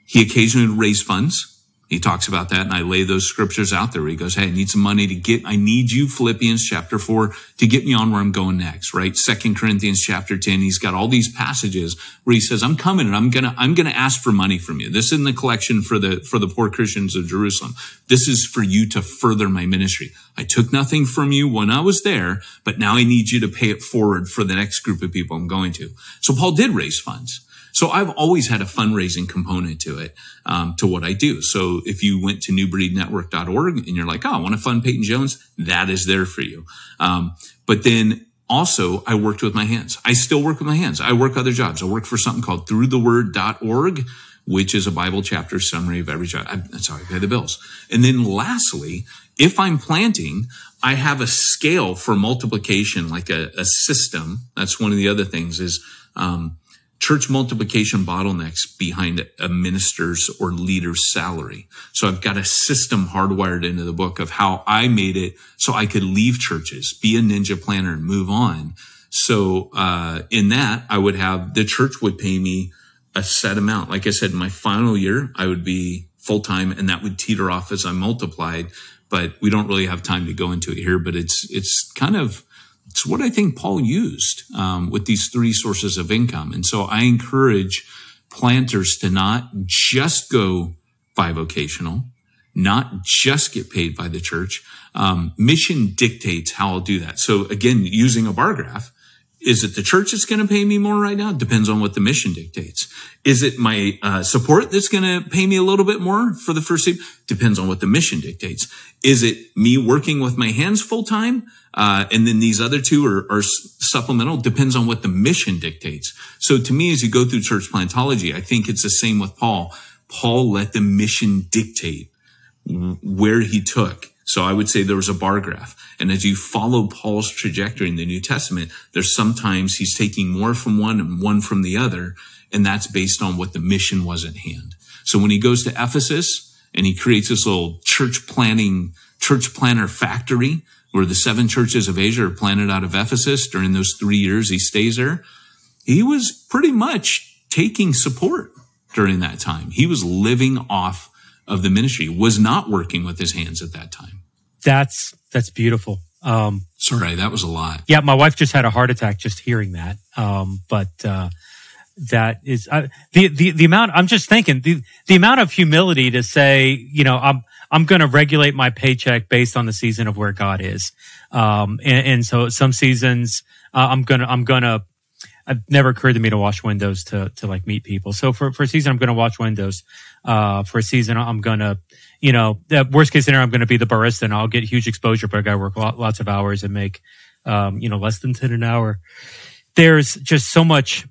he occasionally would raise funds. He talks about that, and I lay those scriptures out there. He goes, hey, I need some money to get, I need you, Philippians chapter four, to get me on where I'm going next, right? Second Corinthians chapter ten. He's got all these passages where he says, I'm coming and I'm going to, I'm going to ask for money from you. This is in the collection for the, for the poor Christians of Jerusalem. This is for you to further my ministry. I took nothing from you when I was there, but now I need you to pay it forward for the next group of people I'm going to. So Paul did raise funds. So I've always had a fundraising component to it, um, to what I do. So if you went to new breed network dot org and you're like, oh, I want to fund Peyton Jones, that is there for you. Um, but then also I worked with my hands. I still work with my hands. I work other jobs. I work for something called through the word dot org, which is a Bible chapter summary of every job. That's how I pay the bills. And then lastly, if I'm planting, I have a scale for multiplication, like a, a system. That's one of the other things is, um, church multiplication bottlenecks behind a minister's or leader's salary. So I've got a system hardwired into the book of how I made it so I could leave churches, be a ninja planner and move on. So, uh, in that I would have the church would pay me a set amount. Like I said, in my final year, I would be full time and that would teeter off as I multiplied, but we don't really have time to go into it here, but it's, it's kind of, it's what I think Paul used um, with these three sources of income. And so I encourage planters to not just go bivocational, not just get paid by the church. Um, mission dictates how I'll do that. So again, using a bar graph, is it the church that's going to pay me more right now? It depends on what the mission dictates. Is it my uh, support that's going to pay me a little bit more for the first seat? Depends on what the mission dictates. Is it me working with my hands full time? Uh, and then these other two are, are supplemental. Depends on what the mission dictates. So to me, as you go through church plantology, I think it's the same with Paul. Paul let the mission dictate where he took So I would say there was a bar graph. And as you follow Paul's trajectory in the New Testament, there's sometimes he's taking more from one and one from the other. And that's based on what the mission was at hand. So when he goes to Ephesus and he creates this little church planning, church planner factory where the seven churches of Asia are planted out of Ephesus during those three years he stays there, he was pretty much taking support during that time. He was living off of the ministry, was not working with his hands at that time. That's that's beautiful. Um, Sorry, that was a lot. Yeah, my wife just had a heart attack just hearing that. Um, but uh, that is uh, the the the amount. I'm just thinking the the amount of humility to say, you know, I'm I'm going to regulate my paycheck based on the season of where God is. Um, and, and so some seasons uh, I'm gonna I'm gonna. It never occurred to me to wash windows to, to like meet people. So for, for a season, I'm going to wash windows. Uh, for a season, I'm going to, you know, the worst case scenario, I'm going to be the barista and I'll get huge exposure, but I got to work lot, lots of hours and make, um, you know, less than ten an hour. There's just so much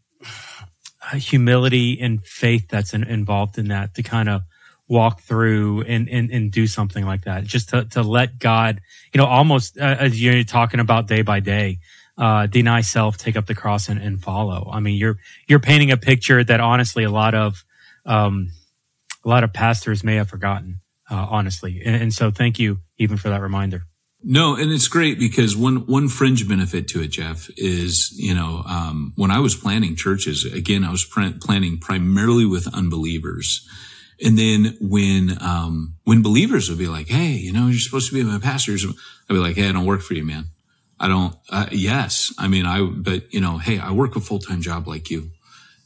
humility and faith that's in, involved in that to kind of walk through and, and, and do something like that. Just to, to let God, you know, almost uh, as you're talking about day by day. Uh, deny self, take up the cross, and, and follow. I mean, you're you're painting a picture that honestly a lot of um, a lot of pastors may have forgotten, uh, honestly. And, and so, thank you even for that reminder. No, and it's great because one one fringe benefit to it, Jeff, is you know um, when I was planning churches, again, I was pr- planning primarily with unbelievers. And then when, um, when believers would be like, "Hey, you know, you're supposed to be my pastor," I'd be like, "Hey, I don't work for you, man. I don't, uh, yes. I mean, I, but you know, hey, I work a full-time job like you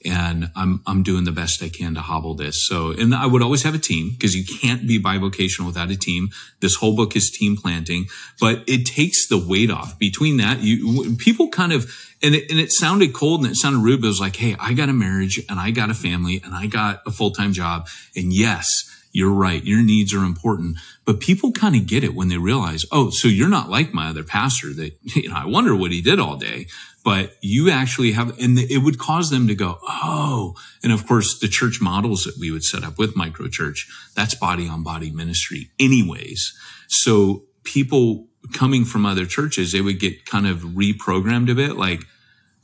and I'm, I'm doing the best I can to hobble this." So, and I would always have a team because you can't be bivocational without a team. This whole book is team planting, but it takes the weight off between that. You, people kind of, and it, and it sounded cold and it sounded rude, but it was like, "Hey, I got a marriage and I got a family and I got a full-time job. And yes, you're right. Your needs are important." But people kind of get it when they realize, "Oh, so you're not like my other pastor that, you know, I wonder what he did all day," but you actually have, and it would cause them to go, "Oh," and of course the church models that we would set up with micro church, that's body on body ministry anyways. So people coming from other churches, they would get kind of reprogrammed a bit like,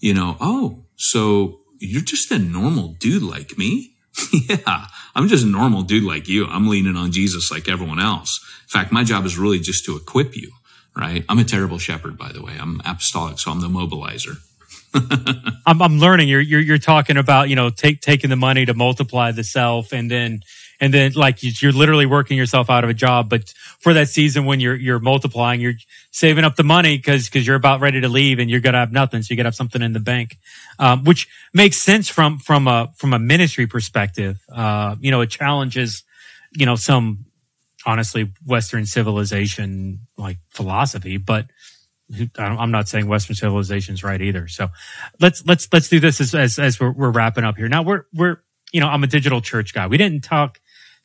you know, "Oh, so you're just a normal dude like me." Yeah, I'm just a normal dude like you. I'm leaning on Jesus like everyone else. In fact, my job is really just to equip you, right? I'm a terrible shepherd, by the way. I'm apostolic, so I'm the mobilizer. I'm, I'm learning. You're, you're you're talking about, you know, take, taking the money to multiply the self, and then and then like you're literally working yourself out of a job. But for that season when you're you're multiplying, you're saving up the money because because you're about ready to leave and you're gonna have nothing, so you gotta have something in the bank, um, which makes sense from from a from a ministry perspective. Uh, you know, it challenges, you know, some honestly Western civilization like philosophy, but I'm not saying Western civilization's right either. So let's let's let's do this as as, as we're, we're wrapping up here. Now we're we're you know I'm a digital church guy. We didn't talk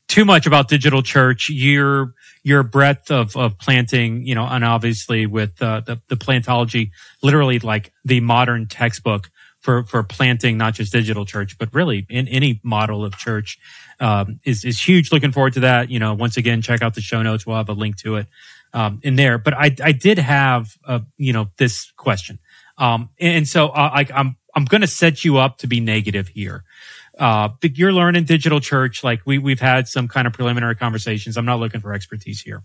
too much about digital church. Your your breadth of of planting, you know, and obviously with uh, the the Plantology, literally like the modern textbook for for planting not just digital church, but really in any model of church, um, is is huge. Looking forward to that. You know, once again, check out the show notes. We'll have a link to it. Um, in there, but I, I did have, uh, you know, this question. Um, and, and so I, I, I'm, I'm going to set you up to be negative here. Uh, but you're learning digital church. Like we, we've had some kind of preliminary conversations. I'm not looking for expertise here.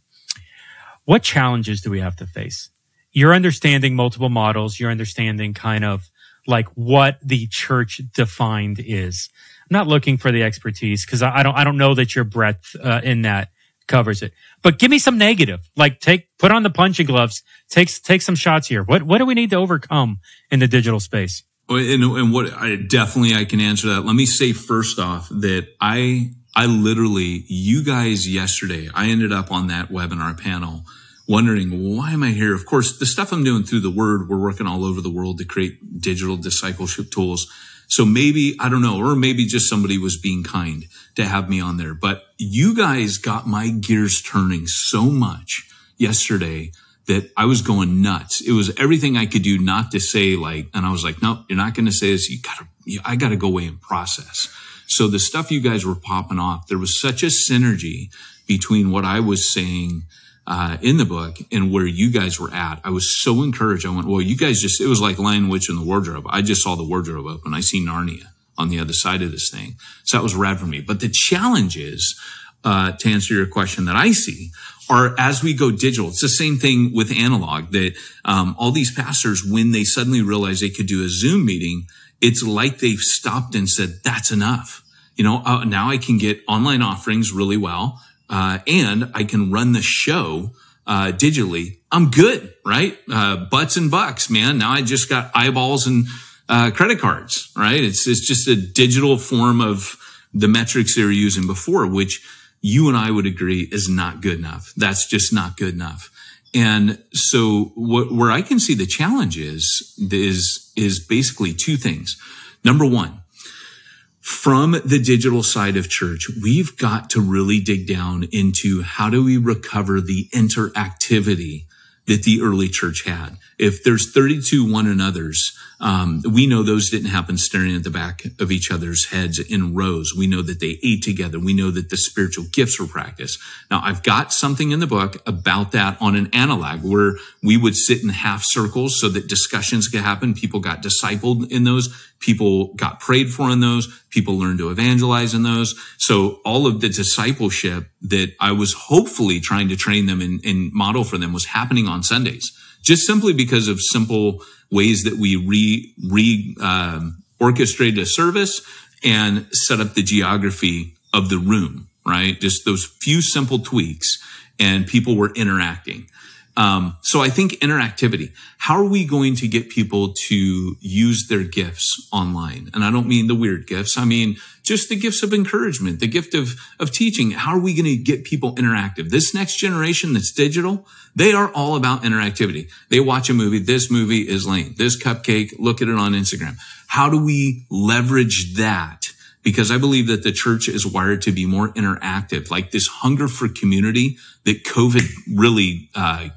What challenges do we have to face? You're understanding multiple models. You're understanding kind of like what the church defined is. I'm not looking for the expertise because I, I don't, I don't know that your breadth, uh, in that covers it. But give me some negative. Like take put on the punching gloves. Take take some shots here. What what do we need to overcome in the digital space? And, and what I definitely I can answer that. Let me say first off that I I literally you guys yesterday I ended up on that webinar panel wondering why am I here? Of course, the stuff I'm doing through the Word, we're working all over the world to create digital discipleship tools. So maybe, I don't know, or maybe just somebody was being kind to have me on there. But you guys got my gears turning so much yesterday that I was going nuts. It was everything I could do not to say like, and I was like, "No, you're not going to say this. You gotta, you, I gotta go away and process." So the stuff you guys were popping off, there was such a synergy between what I was saying uh, in the book and where you guys were at. I was so encouraged. I went, well, you guys just, it was like Lion, Witch, and the Wardrobe. I just saw the wardrobe open. I see Narnia on the other side of this thing. So that was rad for me. But the challenge is, uh, to answer your question that I see, are as we go digital, it's the same thing with analog that, um, all these pastors, when they suddenly realize they could do a Zoom meeting, it's like they've stopped and said, that's enough. You know, uh, now I can get online offerings really well, uh, and I can run the show, uh, digitally. I'm good, right? Uh, butts and bucks, man. Now I just got eyeballs and, uh, credit cards, right? It's, it's just a digital form of the metrics they were using before, which you and I would agree is not good enough. That's just not good enough. And so what, where I can see the challenge is, is, is basically two things. Number one, from the digital side of church, we've got to really dig down into how do we recover the interactivity that the early church had. If there's thirty-two one another's, um, we know those didn't happen staring at the back of each other's heads in rows. We know that they ate together. We know that the spiritual gifts were practiced. Now, I've got something in the book about that on an analog where we would sit in half circles so that discussions could happen. People got discipled in those. People got prayed for in those. People learned to evangelize in those. So all of the discipleship that I was hopefully trying to train them and, and model for them was happening on Sundays, just simply because of simple ways that we re, re, um, orchestrated a service and set up the geography of the room, right? Just those few simple tweaks and people were interacting. Um, so I think interactivity, how are we going to get people to use their gifts online? And I don't mean the weird gifts. I mean, just the gifts of encouragement, the gift of, of teaching. How are we going to get people interactive? This next generation that's digital, they are all about interactivity. They watch a movie. This movie is lame. This cupcake, look at it on Instagram. How do we leverage that? Because I believe that the church is wired to be more interactive, like this hunger for community that COVID really uh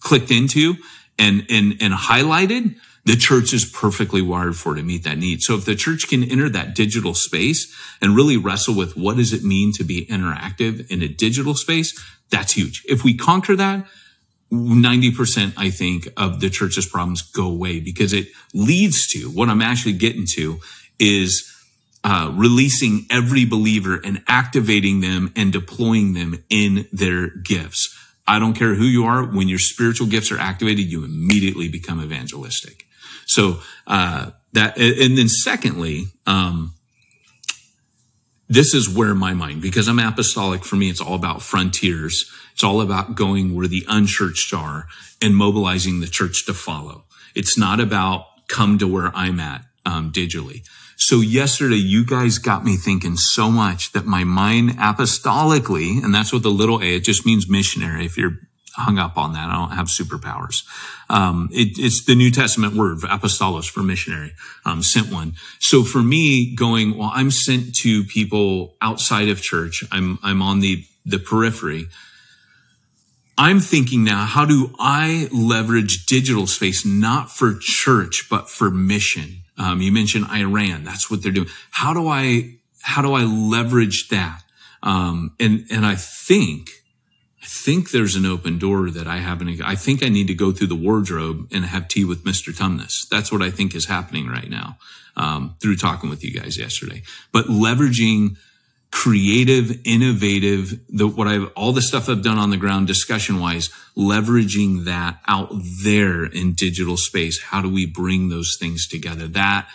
clicked into and and and highlighted. The church is perfectly wired for to meet that need. So if the church can enter that digital space and really wrestle with what does it mean to be interactive in a digital space, that's huge. If we conquer that, ninety percent, I think, of the church's problems go away, because it leads to what I'm actually getting to is Uh, releasing every believer and activating them and deploying them in their gifts. I don't care who you are. When your spiritual gifts are activated, you immediately become evangelistic. So, uh, that, and then secondly, um, this is where my mind, because I'm apostolic, for me, it's all about frontiers. It's all about going where the unchurched are and mobilizing the church to follow. It's not about come to where I'm at, um, digitally. So yesterday, you guys got me thinking so much that my mind apostolically, and that's what the little a, it just means missionary. If you're hung up on that, I don't have superpowers. Um, it, it's the New Testament word, apostolos, for missionary, um, sent one. So for me going, well, I'm sent to people outside of church. I'm, I'm on the, the periphery. I'm thinking now, how do I leverage digital space, not for church, but for mission? Um, you mentioned Iran. That's what they're doing. How do I, how do I leverage that? Um, and, and I think, I think there's an open door that I haven't, I think I need to go through the wardrobe and have tea with Mister Tumnus. That's what I think is happening right now, um, through talking with you guys yesterday, but leveraging creative, innovative, the, what I've, all the stuff I've done on the ground discussion wise, leveraging that out there in digital space. How do we bring those things together? That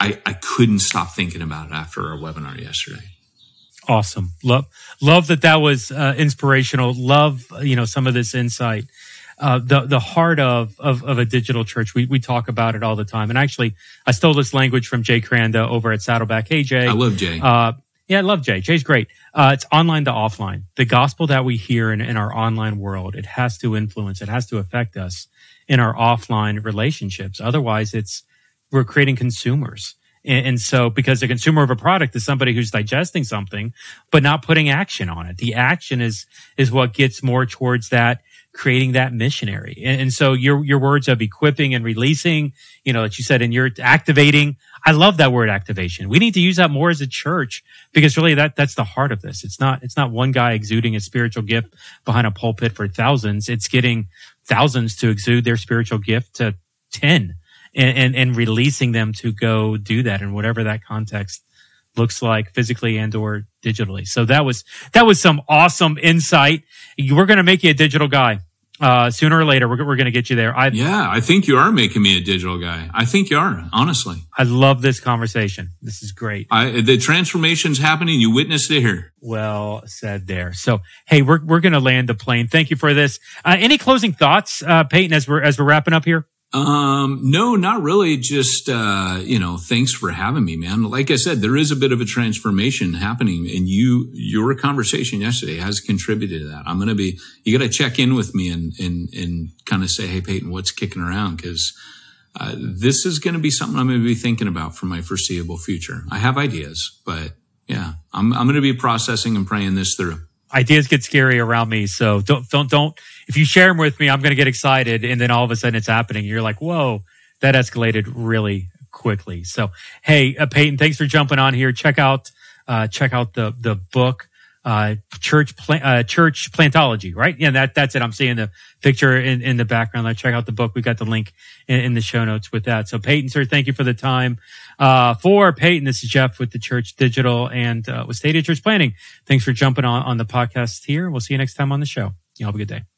I, I couldn't stop thinking about it after our webinar yesterday. Awesome. Love, love that that was uh, inspirational. Love, you know, some of this insight. Uh, the, the heart of, of, of a digital church. We, we talk about it all the time. And actually, I stole this language from Jay Cranda over at Saddleback. Hey, Jay. I love Jay. Uh, Yeah, I love Jay. Jay's great. Uh, it's online to offline. The gospel that we hear in, in our online world, it has to influence, it has to affect us in our offline relationships. Otherwise, it's we're creating consumers. And, and so, because the consumer of a product is somebody who's digesting something, but not putting action on it. The action is is what gets more towards that creating that missionary. And, and so your your words of equipping and releasing, you know, that you said, and you're activating. I love that word activation. We need to use that more as a church, because really that that's the heart of this. It's not it's not one guy exuding a spiritual gift behind a pulpit for thousands. It's getting thousands to exude their spiritual gift to ten and and, and releasing them to go do that in whatever that context looks like, physically and or digitally. So that was that was some awesome insight. We're going to make you a digital guy uh, sooner or later. We're, we're going to get you there. I, yeah, I think you are making me a digital guy. I think you are, honestly. I love this conversation. This is great. I, the transformation's happening. You witnessed it here. Well said there. So, hey, we're we're going to land the plane. Thank you for this. Uh, any closing thoughts, uh, Peyton, as we're as we're wrapping up here? Um, no, not really. Just, uh, you know, thanks for having me, man. Like I said, there is a bit of a transformation happening, and you, your conversation yesterday has contributed to that. I'm going to be, you got to check in with me and, and, and kind of say, hey, Peyton, what's kicking around? Cause, uh, this is going to be something I'm going to be thinking about for my foreseeable future. I have ideas, but yeah, I'm, I'm going to be processing and praying this through. Ideas get scary around me. So don't, don't, don't, if you share them with me, I'm going to get excited. And then all of a sudden it's happening. You're like, whoa, that escalated really quickly. So, hey, uh, Peyton, thanks for jumping on here. Check out, uh, check out the, the book, uh, Church, Pla- uh, Church Plantology, right? Yeah, that, that's it. I'm seeing the picture in, in the background. Like, check out the book. We got the link in, in the show notes with that. So Peyton, sir, thank you for the time. Uh, for Peyton, this is Jeff with the Church Digital and, uh, with Stadia Church Planning. Thanks for jumping on, on the podcast here. We'll see you next time on the show. You have a good day.